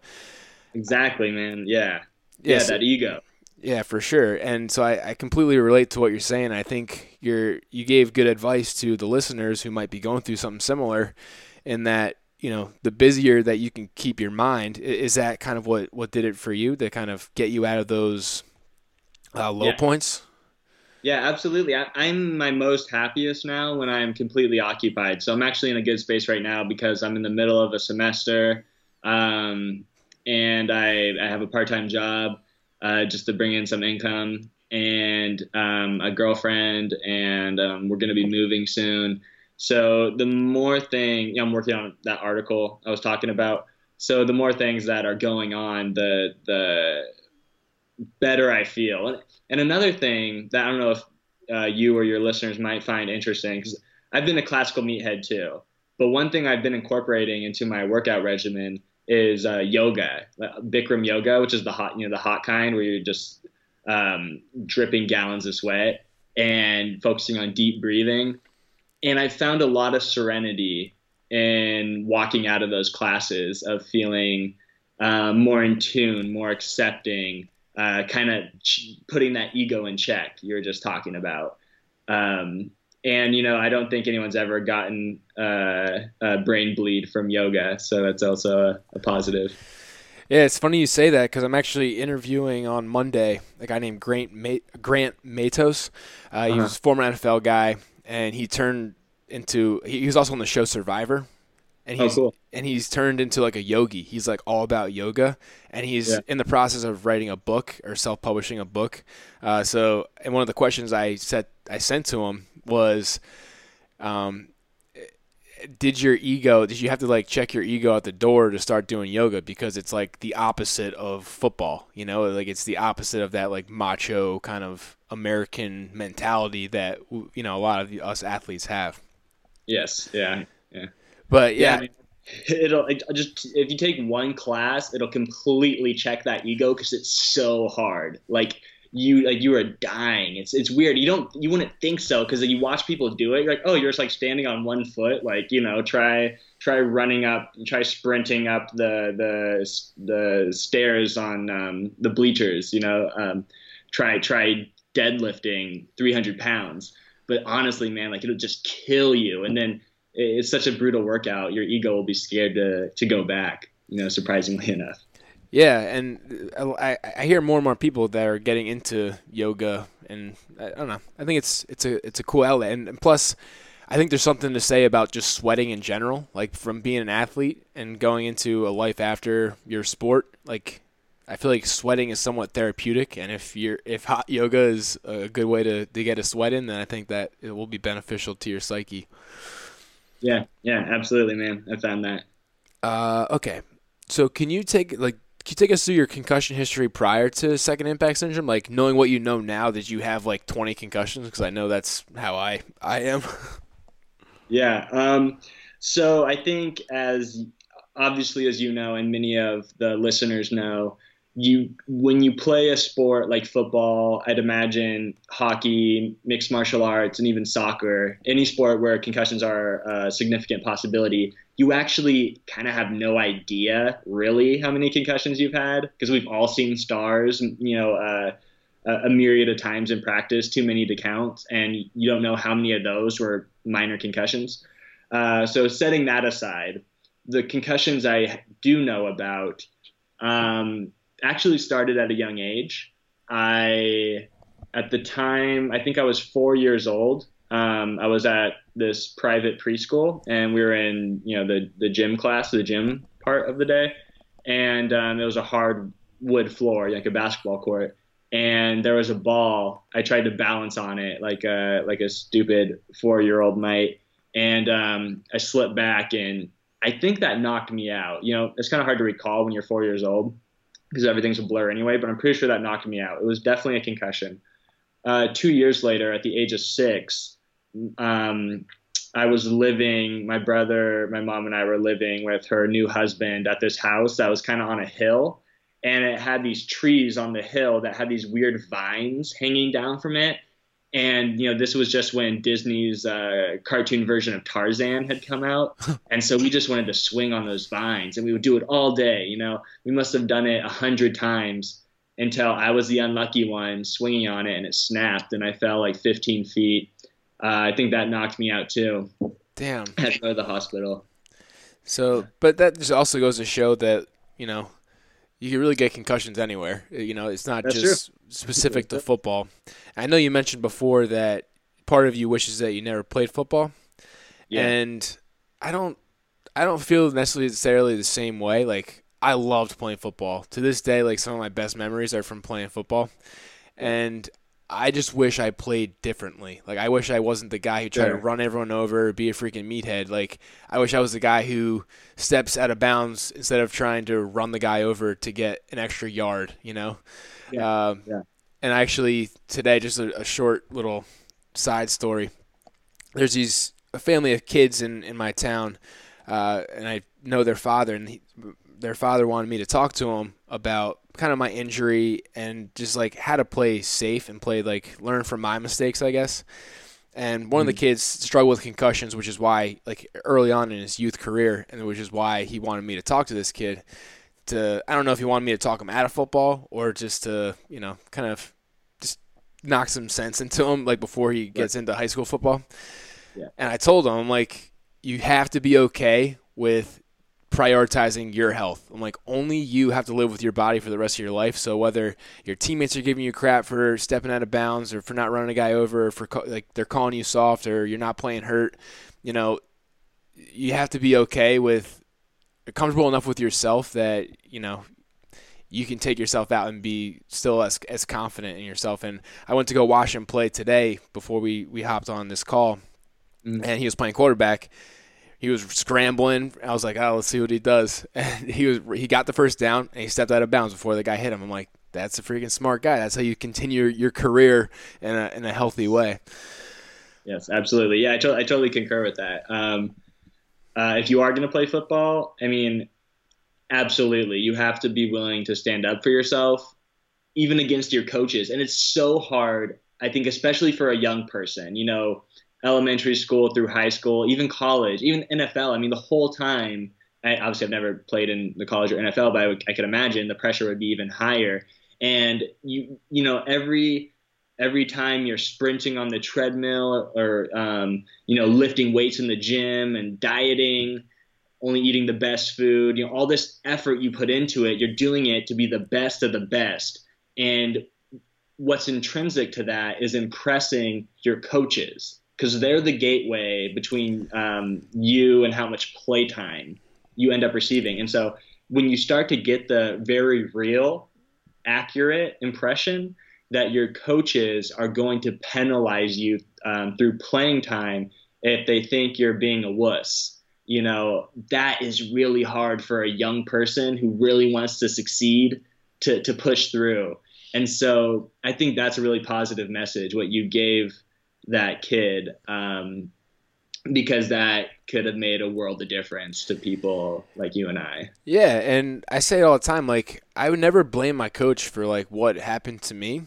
exactly, man. Yeah. Yeah, that ego. Yeah, for sure. And so I completely relate to what you're saying. I think you gave good advice to the listeners who might be going through something similar in that, the busier that you can keep your mind, is that kind of what did it for you to kind of get you out of those low points? Yeah, absolutely. I'm my most happiest now when I'm completely occupied. So I'm actually in a good space right now because I'm in the middle of a semester, and I have a part-time job just to bring in some income, and a girlfriend, and we're going to be moving soon. So the more thing, I'm working on that article I was talking about. So the more things that are going on, the better I feel. And another thing that I don't know if you or your listeners might find interesting, because I've been a classical meathead too, but one thing I've been incorporating into my workout regimen is yoga, Bikram yoga, which is the hot kind where you're just dripping gallons of sweat and focusing on deep breathing. And I found a lot of serenity in walking out of those classes, of feeling more in tune, more accepting, kind of putting that ego in check you were just talking about. And, I don't think anyone's ever gotten a brain bleed from yoga. So that's also a positive. Yeah, it's funny you say that because I'm actually interviewing on Monday a guy named Grant Matos. He was a former NFL guy, and he turned into – he was also on the show Survivor. And he's turned into like a yogi. He's like all about yoga, and he's in the process of writing a book or self-publishing a book. So, and one of the questions I sent to him was, did you have to like check your ego at the door to start doing yoga? Because it's like the opposite of football, like it's the opposite of that like macho kind of American mentality that, a lot of us athletes have. Yes. Yeah. Yeah. But yeah, I mean, if you take one class, it'll completely check that ego because it's so hard. Like you are dying. It's weird. You wouldn't think so because you watch people do it. You're like, oh, you're just like standing on one foot. Like try running up, try sprinting up the stairs on the bleachers. Try deadlifting 300 pounds. But honestly, man, like it'll just kill you. And then it's such a brutal workout. Your ego will be scared to go back, surprisingly enough. Yeah, and I hear more and more people that are getting into yoga, and I don't know. I think it's a cool outlet, and plus, I think there's something to say about just sweating in general, like from being an athlete and going into a life after your sport. Like, I feel like sweating is somewhat therapeutic, and if hot yoga is a good way to get a sweat in, then I think that it will be beneficial to your psyche. Yeah, absolutely, man. I found that. Okay. So can you take us through your concussion history prior to Second Impact Syndrome? Like knowing what you know now, did you have like 20 concussions? Because I know that's how I am. Yeah. So I think as you know, and many of the listeners know, when you play a sport like football, I'd imagine hockey, mixed martial arts, and even soccer, any sport where concussions are a significant possibility, you actually kind of have no idea really how many concussions you've had because we've all seen stars, a myriad of times in practice, too many to count, and you don't know how many of those were minor concussions. So setting that aside, the concussions I do know about actually started at a young age. At the time, I think I was 4 years old. I was at this private preschool, and we were in, the gym class, the gym part of the day. And it was a hardwood floor, like a basketball court. And there was a ball. I tried to balance on it like a stupid 4-year-old might. And I slipped back, and I think that knocked me out. It's kind of hard to recall when you're 4 years old, because everything's a blur anyway, but I'm pretty sure that knocked me out. It was definitely a concussion. 2 years later, at the age of 6, I was living, my mom and I were living with her new husband at this house that was kind of on a hill, and it had these trees on the hill that had these weird vines hanging down from it. And, this was just when Disney's cartoon version of Tarzan had come out. And so we just wanted to swing on those vines, and we would do it all day. We must have done it 100 times until I was the unlucky one swinging on it, and it snapped, and I fell like 15 feet. I think that knocked me out too. Damn. I had to go to the hospital. So, but that just also goes to show that, You can really get concussions anywhere. You know, it's not specific to football. I know you mentioned before that part of you wishes that you never played football. Yeah. And I don't feel necessarily the same way. Like, I loved playing football. To this day, like, some of my best memories are from playing football. And I just wish I played differently. Like, I wish I wasn't the guy who tried to run everyone over, be a freaking meathead. Like, I wish I was the guy who steps out of bounds instead of trying to run the guy over to get an extra yard, you know? Yeah. And actually, today, just a short little side story. There's a family of kids in my town, and I know their father, and their father wanted me to talk to him about kind of my injury and just like how to play safe and play, like, learn from my mistakes, I guess. And one of the kids struggled with concussions, which is why, like, early on in his youth career, and which is why he wanted me to talk to this kid. I don't know if he wanted me to talk him out of football or just to, you know, kind of just knock some sense into him, like, before he gets into high school football. Yeah. And I told him, I'm like, you have to be okay with prioritizing your health. I'm like, only you have to live with your body for the rest of your life. So whether your teammates are giving you crap for stepping out of bounds or for not running a guy over or for like they're calling you soft or you're not playing hurt, you know, you have to be okay with comfortable enough with yourself that, you know, you can take yourself out and be still as confident in yourself. And I went to go watch him play today before we hopped on this call. And he was playing quarterback. He was scrambling. I was like, oh, let's see what he does. And he got the first down, and he stepped out of bounds before the guy hit him. I'm like, that's a freaking smart guy. That's how you continue your career in a healthy way. Yes, absolutely. Yeah, I totally concur with that. If you are going to play football, I mean, absolutely. You have to be willing to stand up for yourself, even against your coaches. And it's so hard, I think, especially for a young person, you know, elementary school through high school, even college, even NFL. I mean, the whole time, I've never played in the college or NFL, but I could imagine the pressure would be even higher. And you know, every time you're sprinting on the treadmill or, you know, lifting weights in the gym and dieting, only eating the best food, you know, all this effort you put into it, you're doing it to be the best of the best. And what's intrinsic to that is impressing your coaches, because they're the gateway between you and how much playtime you end up receiving. And so when you start to get the very real, accurate impression that your coaches are going to penalize you through playing time if they think you're being a wuss, you know, that is really hard for a young person who really wants to succeed to push through. And so I think that's a really positive message, what you gave that kid, because that could have made a world of difference to people like you and I. Yeah, and I say it all the time, like, I would never blame my coach for, like, what happened to me.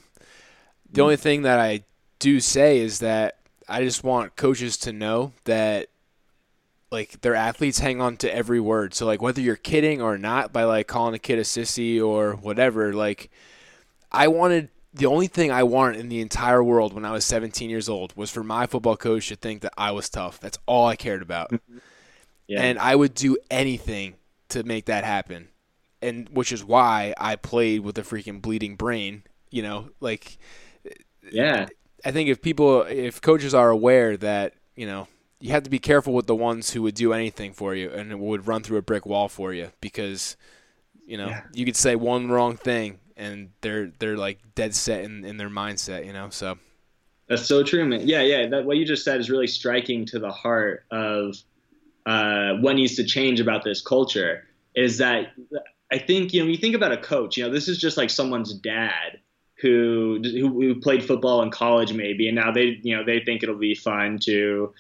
The only thing that I do say is that I just want coaches to know that, like, their athletes hang on to every word. So, like, whether you're kidding or not by, like, calling a kid a sissy or whatever, like, the only thing I wanted in the entire world when I was 17 years old was for my football coach to think that I was tough. That's all I cared about. Yeah. And I would do anything to make that happen, and which is why I played with a freaking bleeding brain. You know, like, yeah. I think if coaches are aware that, you know, you have to be careful with the ones who would do anything for you and would run through a brick wall for you, because, you know, you could say one wrong thing and they're like dead set in their mindset, you know. So that's so true, man. Yeah. That what you just said is really striking to the heart of what needs to change about this culture. Is that I think, you know, when you think about a coach, you know, this is just like someone's dad who played football in college maybe, and now they, you know, they think it'll be fun to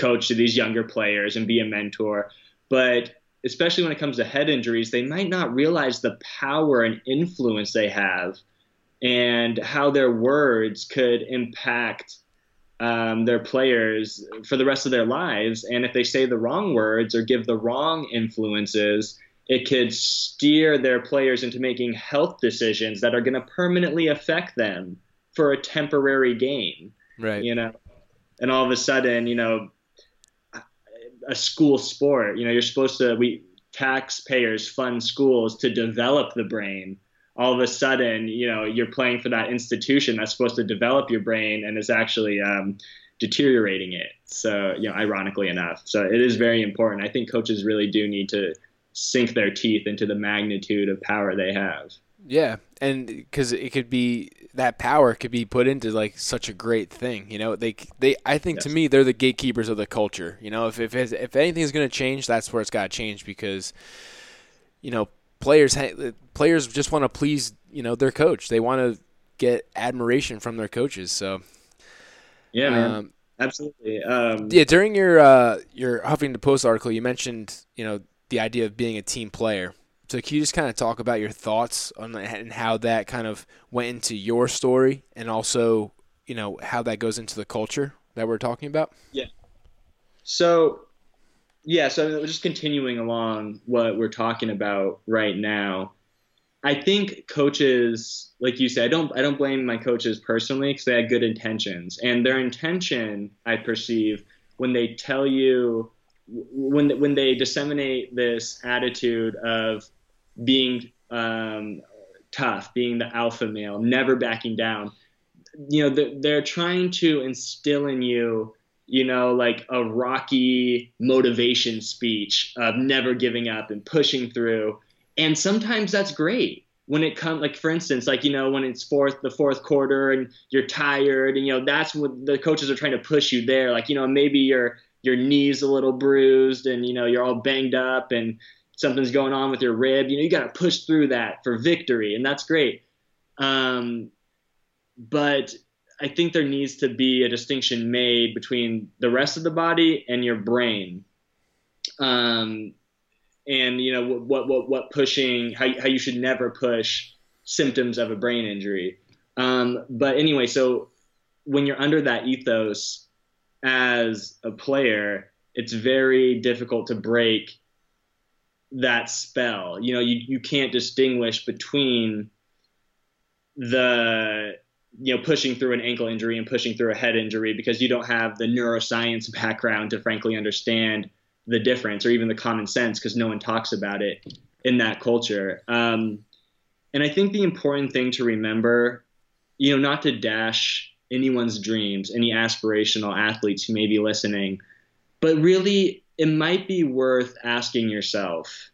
coach to these younger players and be a mentor, but especially when it comes to head injuries, they might not realize the power and influence they have and how their words could impact their players for the rest of their lives. And if they say the wrong words or give the wrong influences, it could steer their players into making health decisions that are going to permanently affect them for a temporary gain. Right. You know, and all of a sudden, you know, a school sport, you know, you're supposed to, taxpayers fund schools to develop the brain, all of a sudden, you know, you're playing for that institution that's supposed to develop your brain and is actually deteriorating it. So, you know, ironically enough. So it is very important. I think coaches really do need to sink their teeth into the magnitude of power they have. Yeah, and because it could be that power could be put into like such a great thing, you know. They I think yes. to me they're the gatekeepers of the culture. You know, if anything's going to change, that's where it's got to change because, you know, players just want to please, you know, their coach. They want to get admiration from their coaches. So yeah, man, absolutely. Yeah, during your Huffington Post article, you mentioned, you know, the idea of being a team player. So can you just kind of talk about your thoughts on that and how that kind of went into your story and also, you know, how that goes into the culture that we're talking about? Yeah. So just continuing along what we're talking about right now, I think coaches, like you said, I don't blame my coaches personally because they had good intentions. And their intention, I perceive, when they tell you, when they disseminate this attitude of being tough, being the alpha male, never backing down, you know, they're trying to instill in you, you know, like a Rocky motivation speech of never giving up and pushing through. And sometimes that's great when it comes, like, for instance, like, you know, when it's the fourth quarter and you're tired and, you know, that's what the coaches are trying to push you there. Like, you know, maybe your knee's a little bruised and, you know, you're all banged up and something's going on with your rib, you know, you got to push through that for victory. And that's great. But I think there needs to be a distinction made between the rest of the body and your brain. And you know, what pushing, how you should never push symptoms of a brain injury. But anyway, so when you're under that ethos, as a player, it's very difficult to break that spell. You know, you can't distinguish between the, you know, pushing through an ankle injury and pushing through a head injury because you don't have the neuroscience background to frankly understand the difference or even the common sense because no one talks about it in that culture. And I think the important thing to remember, you know, not to dash anyone's dreams, any aspirational athletes who may be listening, but really it might be worth asking yourself,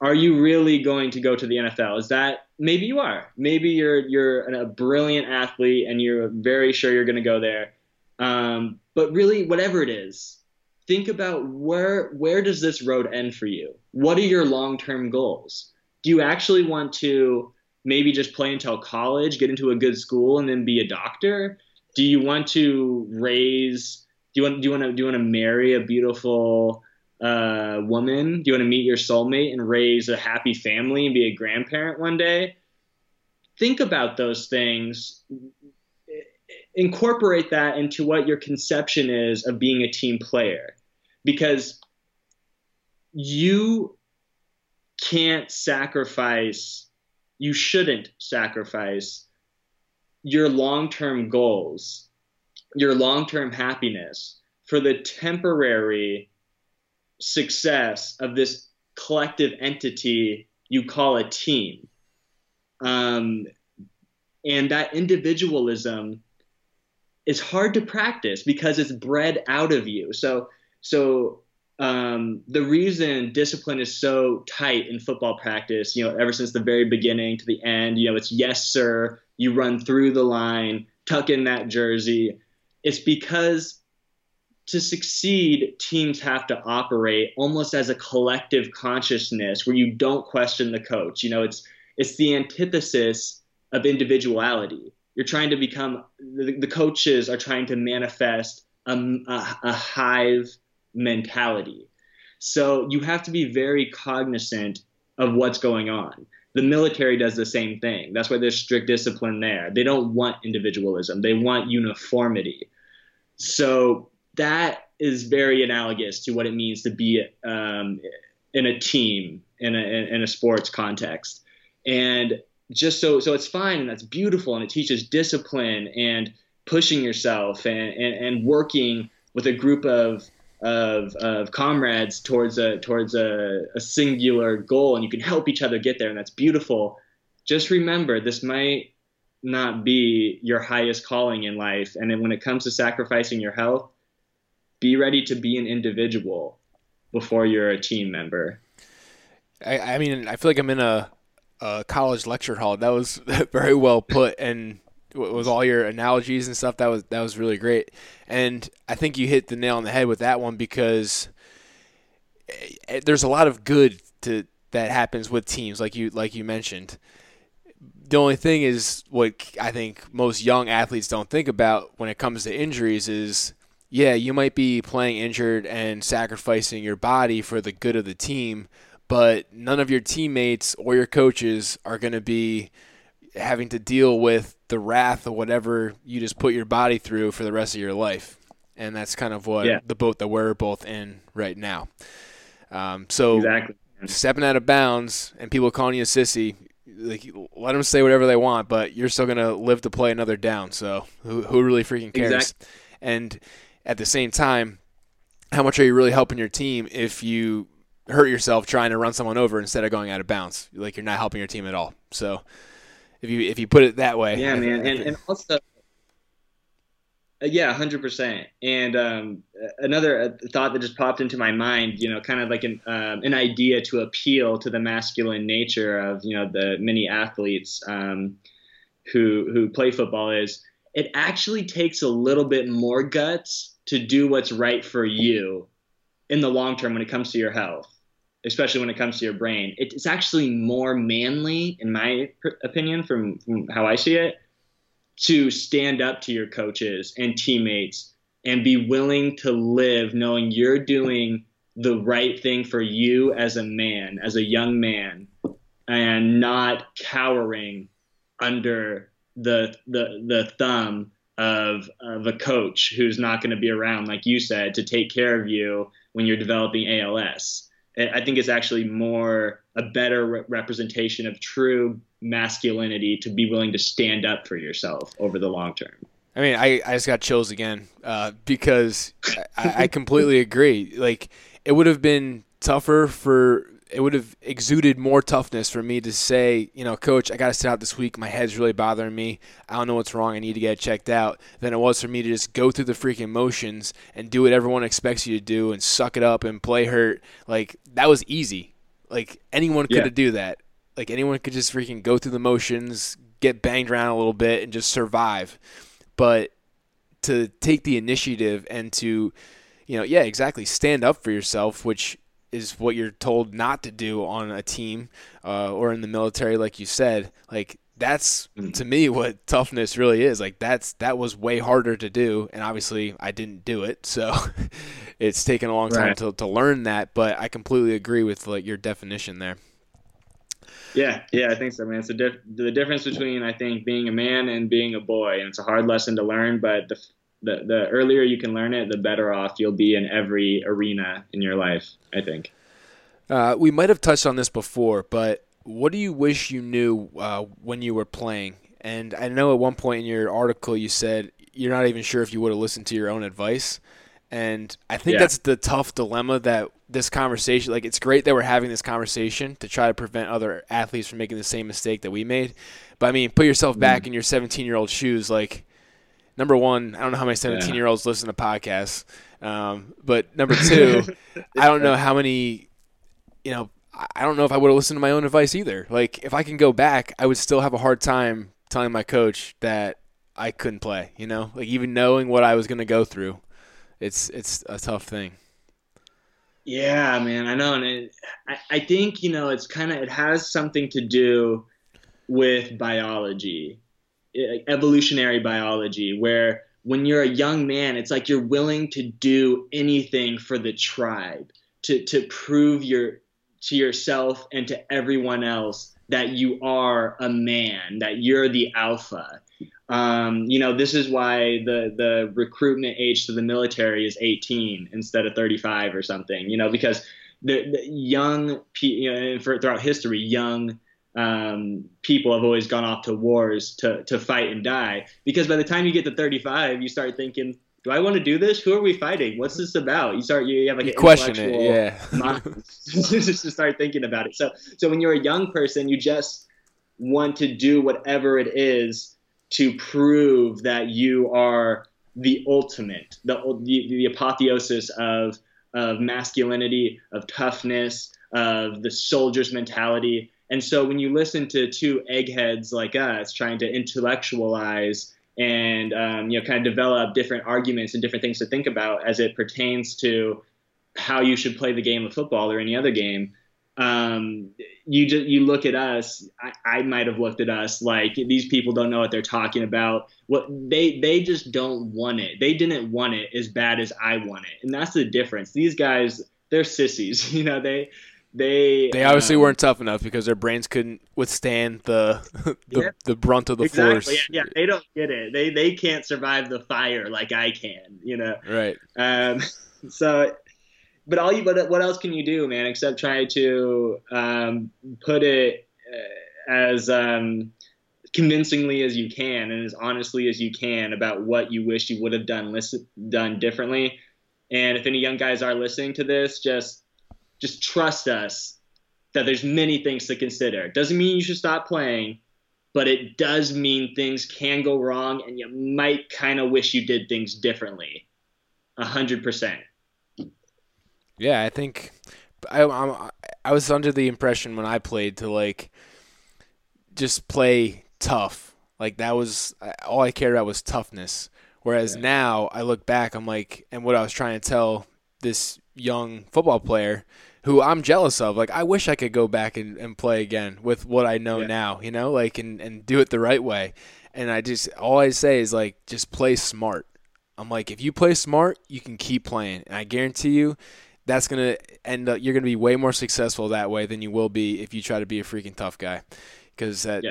are you really going to go to the NFL? Is that, maybe you are, maybe you're a brilliant athlete and you're very sure you're going to go there. But really whatever it is, think about where does this road end for you? What are your long-term goals? Do you actually want to maybe just play until college, get into a good school, and then be a doctor? Do you want to do you want to marry a beautiful woman? Do you want to meet your soulmate and raise a happy family and be a grandparent one day? Think about those things. Incorporate that into what your conception is of being a team player, because you can't sacrifice. You shouldn't sacrifice your long-term goals, your long-term happiness for the temporary success of this collective entity you call a team. And that individualism is hard to practice because it's bred out of you. So the reason discipline is so tight in football practice, you know, ever since the very beginning to the end, you know, it's yes, sir, you run through the line, tuck in that jersey. It's because to succeed, teams have to operate almost as a collective consciousness where you don't question the coach. You know, it's the antithesis of individuality. You're trying to become, the coaches are trying to manifest a hive mentality. So you have to be very cognizant of what's going on. The military does the same thing. That's why there's strict discipline there. They don't want individualism. They want uniformity. So that is very analogous to what it means to be in a team, in a sports context. And just so it's fine and that's beautiful and it teaches discipline and pushing yourself and working with a group of of comrades towards a singular goal, and you can help each other get there, and that's beautiful. Just remember, this might not be your highest calling in life, and then when it comes to sacrificing your health, be ready to be an individual before you're a team member. I mean, I feel like I'm in a college lecture hall. That was very well put, and with all your analogies and stuff, that was really great. And I think you hit the nail on the head with that one, because there's a lot of good that happens with teams, like you mentioned. The only thing is, what I think most young athletes don't think about when it comes to injuries is, yeah, you might be playing injured and sacrificing your body for the good of the team, but none of your teammates or your coaches are going to be having to deal with the wrath of whatever you just put your body through for the rest of your life. And that's kind of what the boat that we're both in right now. Exactly. Stepping out of bounds and people calling you a sissy, like, let them say whatever they want, but you're still going to live to play another down. So who really freaking cares? Exactly. And at the same time, how much are you really helping your team if you hurt yourself trying to run someone over instead of going out of bounds? Like, you're not helping your team at all. So if you put it that way. Yeah, man. And also, yeah, 100%. And another thought that just popped into my mind, you know, kind of like an idea to appeal to the masculine nature of, you know, the many athletes who play football is, it actually takes a little bit more guts to do what's right for you in the long term when it comes to your health, especially when it comes to your brain. It's actually more manly, in my opinion, from how I see it, to stand up to your coaches and teammates and be willing to live knowing you're doing the right thing for you as a man, as a young man, and not cowering under the thumb of a coach who's not going to be around, like you said, to take care of you when you're developing ALS. I think it's actually a better representation of true masculinity to be willing to stand up for yourself over the long term. I mean, I just got chills again because I completely agree. Like, it would have been tougher it would have exuded more toughness for me to say, you know, coach, I got to sit out this week. My head's really bothering me. I don't know what's wrong. I need to get it checked out. Than it was for me to just go through the freaking motions and do what everyone expects you to do and suck it up and play hurt. Like, that was easy. Like, anyone could have do that. Like, anyone could just freaking go through the motions, get banged around a little bit and just survive. But to take the initiative and to, you know, yeah, exactly, stand up for yourself, which is what you're told not to do on a team or in the military, like you said. Like, that's to me what toughness really is. Like, that was way harder to do, and obviously I didn't do it, so it's taken a long time to learn that. But I completely agree with, like, your definition there. Yeah, I think so, man. It's the difference between, I think, being a man and being a boy, and it's a hard lesson to learn, but the earlier you can learn it, the better off you'll be in every arena in your life, I think. We might have touched on this before, but what do you wish you knew when you were playing? And I know at one point in your article you said you're not even sure if you would have listened to your own advice. And I think that's the tough dilemma that this conversation – like, it's great that we're having this conversation to try to prevent other athletes from making the same mistake that we made. But, I mean, put yourself back in your 17-year-old shoes, like – number one, I don't know how many 17-year-olds listen to podcasts. But number two, I don't know how many, you know, I don't know if I would have listened to my own advice either. Like, if I can go back, I would still have a hard time telling my coach that I couldn't play, you know, like, even knowing what I was going to go through. It's a tough thing. Yeah, man, I know. And I think, you know, it's kind of, it has something to do with biology. Evolutionary biology, where when you're a young man, it's like you're willing to do anything for the tribe to prove to yourself and to everyone else that you are a man, that you're the alpha. You know, this is why the recruitment age to the military is 18 instead of 35 or something, you know, because the young, you know, throughout history, young people have always gone off to wars to fight and die, because by the time you get to 35, you start thinking do I want to do this? Who are we fighting? What's this about? You start, you have like an intellectual mind just to start thinking about it. So when you're a young person, you just want to do whatever it is to prove that you are the ultimate, the apotheosis of masculinity, of toughness, of the soldier's mentality. And so when you listen to two eggheads like us trying to intellectualize and kind of develop different arguments and different things to think about as it pertains to how you should play the game of football or any other game, you look at us. I might have looked at us like these people don't know what they're talking about. What they just don't want it. They didn't want it as bad as I want it, and that's the difference. These guys, they're sissies. You know, they obviously weren't tough enough because their brains couldn't withstand the brunt of the force. Yeah, they don't get it. They can't survive the fire like I can. You know, right? But what else can you do, man, except try to put it as convincingly as you can and as honestly as you can about what you wish you would have done differently. And if any young guys are listening to this, just trust us that there's many things to consider. It doesn't mean you should stop playing, but it does mean things can go wrong and you might kind of wish you did things differently, 100%. Yeah, I think I was under the impression when I played to just play tough. Like that was all I cared about was toughness. Whereas now I look back, I'm like, and what I was trying to tell this young football player who I'm jealous of, like I wish I could go back and play again with what I know now, you know, like and do it the right way. And all I say is just play smart. I'm like, if you play smart, you can keep playing. And I guarantee you, that's going to end up – you're going to be way more successful that way than you will be if you try to be a freaking tough guy. Because that,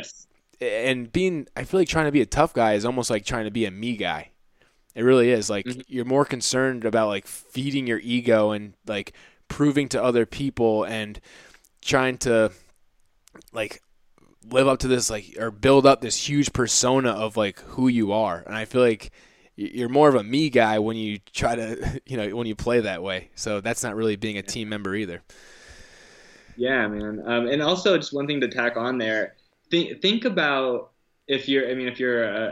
and being – I feel like trying to be a tough guy is almost like trying to be a me guy. It really is. You're more concerned about, feeding your ego and, proving to other people and trying to, live up to this, or build up this huge persona of, who you are. And I feel like – you're more of a me guy when you try to, when you play that way. So that's not really being a team member either. Yeah, man. And also just one thing to tack on there. Think about if you're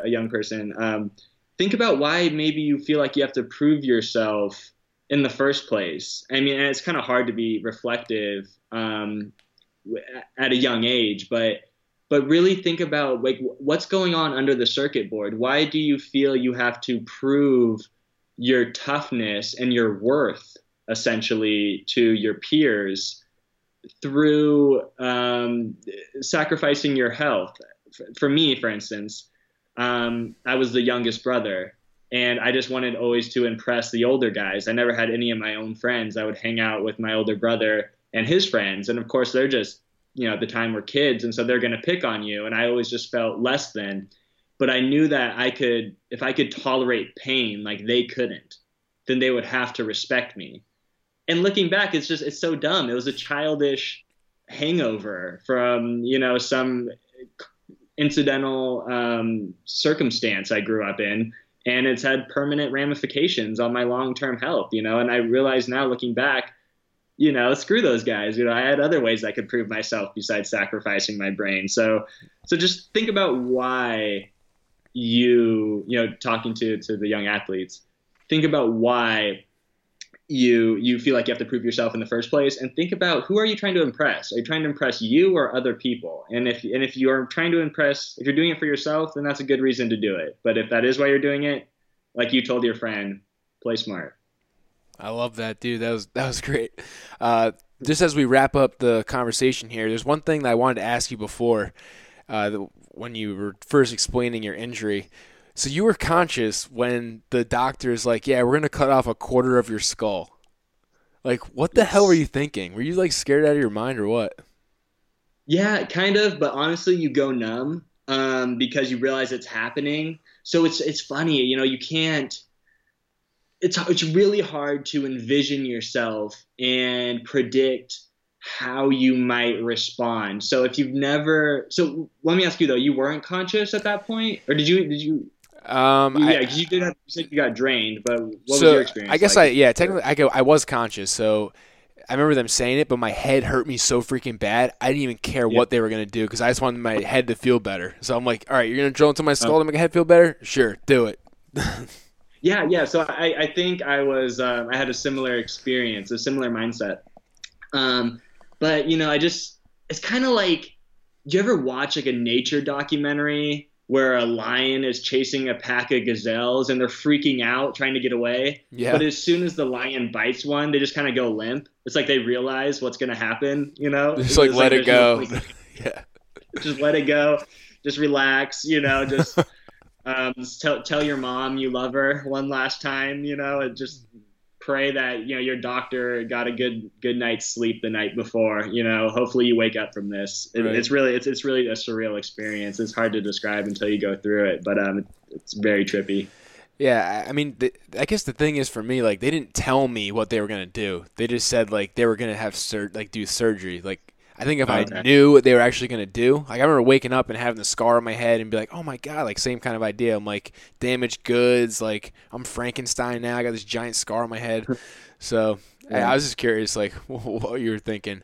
a young person, think about why maybe you feel like you have to prove yourself in the first place. I mean, and it's kind of hard to be reflective at a young age, but really think about what's going on under the circuit board. Why do you feel you have to prove your toughness and your worth essentially to your peers through sacrificing your health? For me, for instance, I was the youngest brother and I just wanted always to impress the older guys. I never had any of my own friends. I would hang out with my older brother and his friends. And of course, they're just, at the time we're kids. And so they're going to pick on you. And I always just felt less than, but I knew that if I could tolerate pain, like they couldn't, then they would have to respect me. And looking back, it's so dumb. It was a childish hangover from, some incidental circumstance I grew up in. And it's had permanent ramifications on my long-term health, and I realize now looking back, screw those guys. I had other ways I could prove myself besides sacrificing my brain. So just think about why talking to the young athletes, think about why you feel like you have to prove yourself in the first place, and think about who are you trying to impress? Are you trying to impress you or other people? And if you are trying to impress, if you're doing it for yourself, then that's a good reason to do it. But if that is why you're doing it, like you told your friend, play smart. I love that, dude. That was great. Just as we wrap up the conversation here, there's one thing that I wanted to ask you before when you were first explaining your injury. So you were conscious when the doctor is like, yeah, we're going to cut off a quarter of your skull. What the hell were you thinking? Were you, scared out of your mind or what? Yeah, kind of. But honestly, you go numb because you realize it's happening. So it's funny. You can't. It's really hard to envision yourself and predict how you might respond. So let me ask you though, you weren't conscious at that point, or did you? You did have to say you got drained, but what was your experience? I guess like? I was conscious, so I remember them saying it, but my head hurt me so freaking bad, I didn't even care what they were going to do because I just wanted my head to feel better. So I'm like, all right, you're going to drill into my skull to make my head feel better? Sure, do it. So I think I was I had a similar experience, a similar mindset. But, you know, it's kind of like, do you ever watch like a nature documentary where a lion is chasing a pack of gazelles and they're freaking out trying to get away? Yeah. But as soon as the lion bites one, they just kind of go limp. It's like they realize what's going to happen, you know? Just like, let it go. Just let it go. Just relax, you know, just tell your mom you love her one last time, you know, and just pray that, you know, your doctor got a good night's sleep the night before, you know, hopefully you wake up from this. Right. It's really a surreal experience. It's hard to describe until you go through it, but it's very trippy. Yeah. I mean, I guess the thing is for me, like, they didn't tell me what they were going to do. They just said like they were going to have do surgery. Like, I think if I knew what they were actually going to do, like, I remember waking up and having the scar on my head and be like, oh my God, like, same kind of idea. I'm like, damaged goods. Like, I'm Frankenstein now. I got this giant scar on my head. So I was just curious, like, what you were thinking.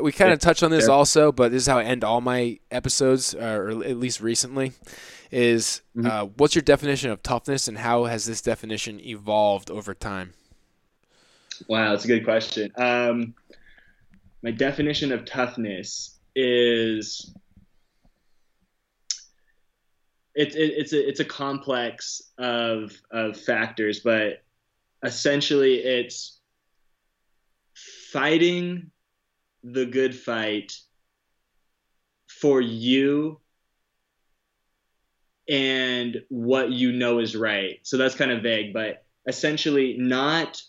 We kind of touched on this also, but this is how I end all my episodes, or at least recently, is what's your definition of toughness and how has this definition evolved over time? Wow, that's a good question. My definition of toughness is it's a complex of factors, but essentially it's fighting the good fight for you and what you know is right. So that's kind of vague, but essentially not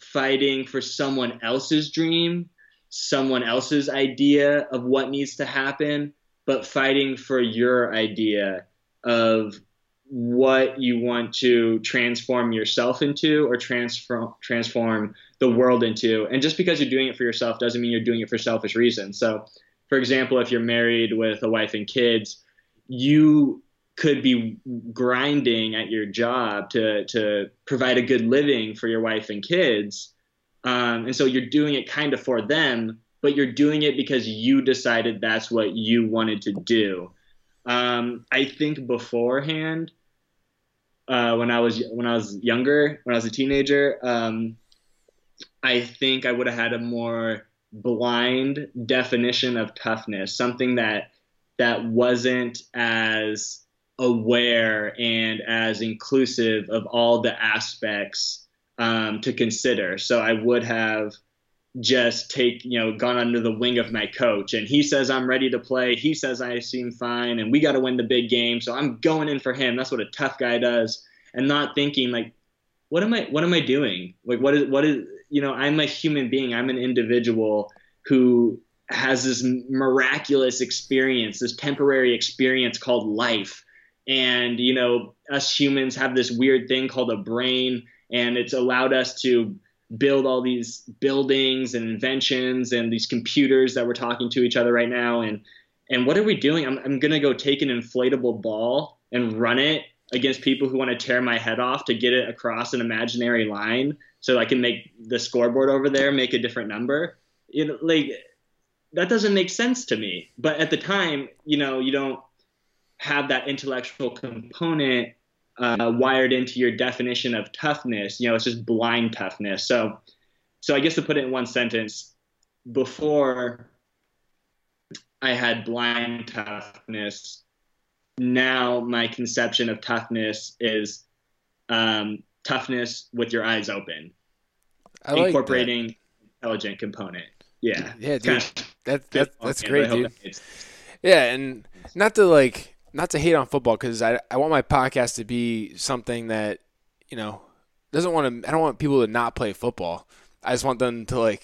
fighting for someone else's dream, someone else's idea of what needs to happen, but fighting for your idea of what you want to transform yourself into or transform the world into. And just because you're doing it for yourself doesn't mean you're doing it for selfish reasons. So, for example, if you're married with a wife and kids, you could be grinding at your job to provide a good living for your wife and kids. And so you're doing it kind of for them, but you're doing it because you decided that's what you wanted to do. I think beforehand, when I was younger, when I was a teenager, I think I would have had a more blind definition of toughness, something that wasn't as aware and as inclusive of all the aspects to consider. So I would have just gone under the wing of my coach, and he says I'm ready to play. He says I seem fine, and we got to win the big game. So I'm going in for him. That's what a tough guy does, and not thinking like, what am I doing? Like, what is you know? I'm a human being. I'm an individual who has this miraculous experience, this temporary experience called life, and you know, us humans have this weird thing called a brain. And it's allowed us to build all these buildings and inventions and these computers that we're talking to each other right now. And what are we doing? I'm going to go take an inflatable ball and run it against people who want to tear my head off to get it across an imaginary line so I can make the scoreboard over there make a different number. You know, like, that doesn't make sense to me. But at the time, you know, you don't have that intellectual component wired into your definition of toughness. You know, it's just blind toughness. So I guess to put it in one sentence, before I had blind toughness, now my conception of toughness is toughness with your eyes open, incorporating that intelligent component. Yeah. Yeah, dude. That's great, dude. Yeah, and not to hate on football, because I want my podcast to be something that, you know, I don't want people to not play football. I just want them to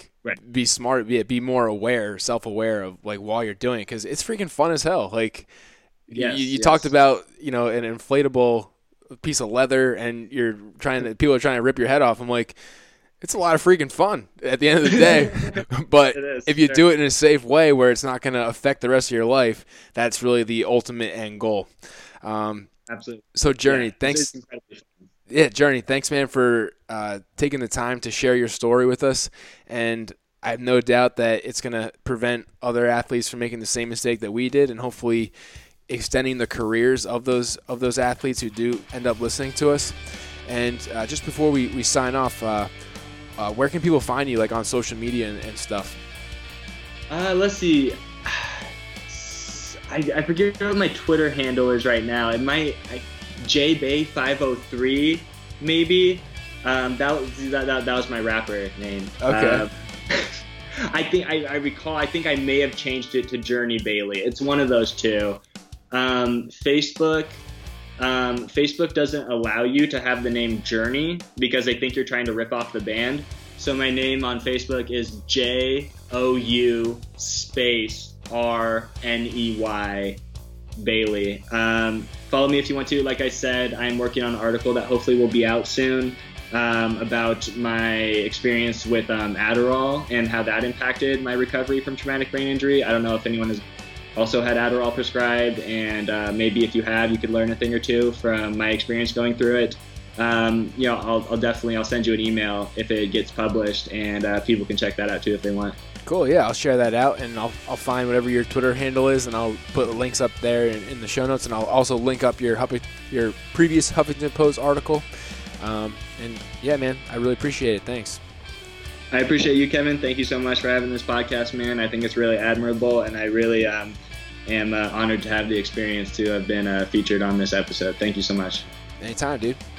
be smart, be more aware, self-aware of while you're doing it, because it's freaking fun as hell. Like, you talked about, you know, an inflatable piece of leather and people are trying to rip your head off. I'm like, it's a lot of freaking fun at the end of the day. But if you do it in a safe way where it's not going to affect the rest of your life, that's really the ultimate end goal. Absolutely. So Journey, thanks. Yeah, Journey, thanks, man, for taking the time to share your story with us. And I have no doubt that it's going to prevent other athletes from making the same mistake that we did, and hopefully extending the careers of those athletes who do end up listening to us. And just before we sign off, where can people find you, like on social media and stuff? Let's see. I forget what my Twitter handle is right now. It might JBay503 maybe. That was my rapper name. Okay. I think I may have changed it to Journey Bailey. It's one of those two. Facebook doesn't allow you to have the name Journey because they think you're trying to rip off the band. So my name on Facebook is JOU RNEY Bailey. Follow me if you want to. Like I said, I'm working on an article that hopefully will be out soon about my experience with Adderall and how that impacted my recovery from traumatic brain injury. I don't know if anyone has also had Adderall prescribed, and maybe if you have, you could learn a thing or two from my experience going through it. I'll send you an email if it gets published, and people can check that out too if they want. Cool. Yeah, I'll share that out, and I'll find whatever your Twitter handle is, and I'll put links up there in the show notes, and I'll also link up your previous Huffington Post article. And yeah, man, I really appreciate it. Thanks. I appreciate you, Kevin. Thank you so much for having this podcast, man. I think it's really admirable, and I really am honored to have the experience to have been featured on this episode. Thank you so much. Anytime, dude.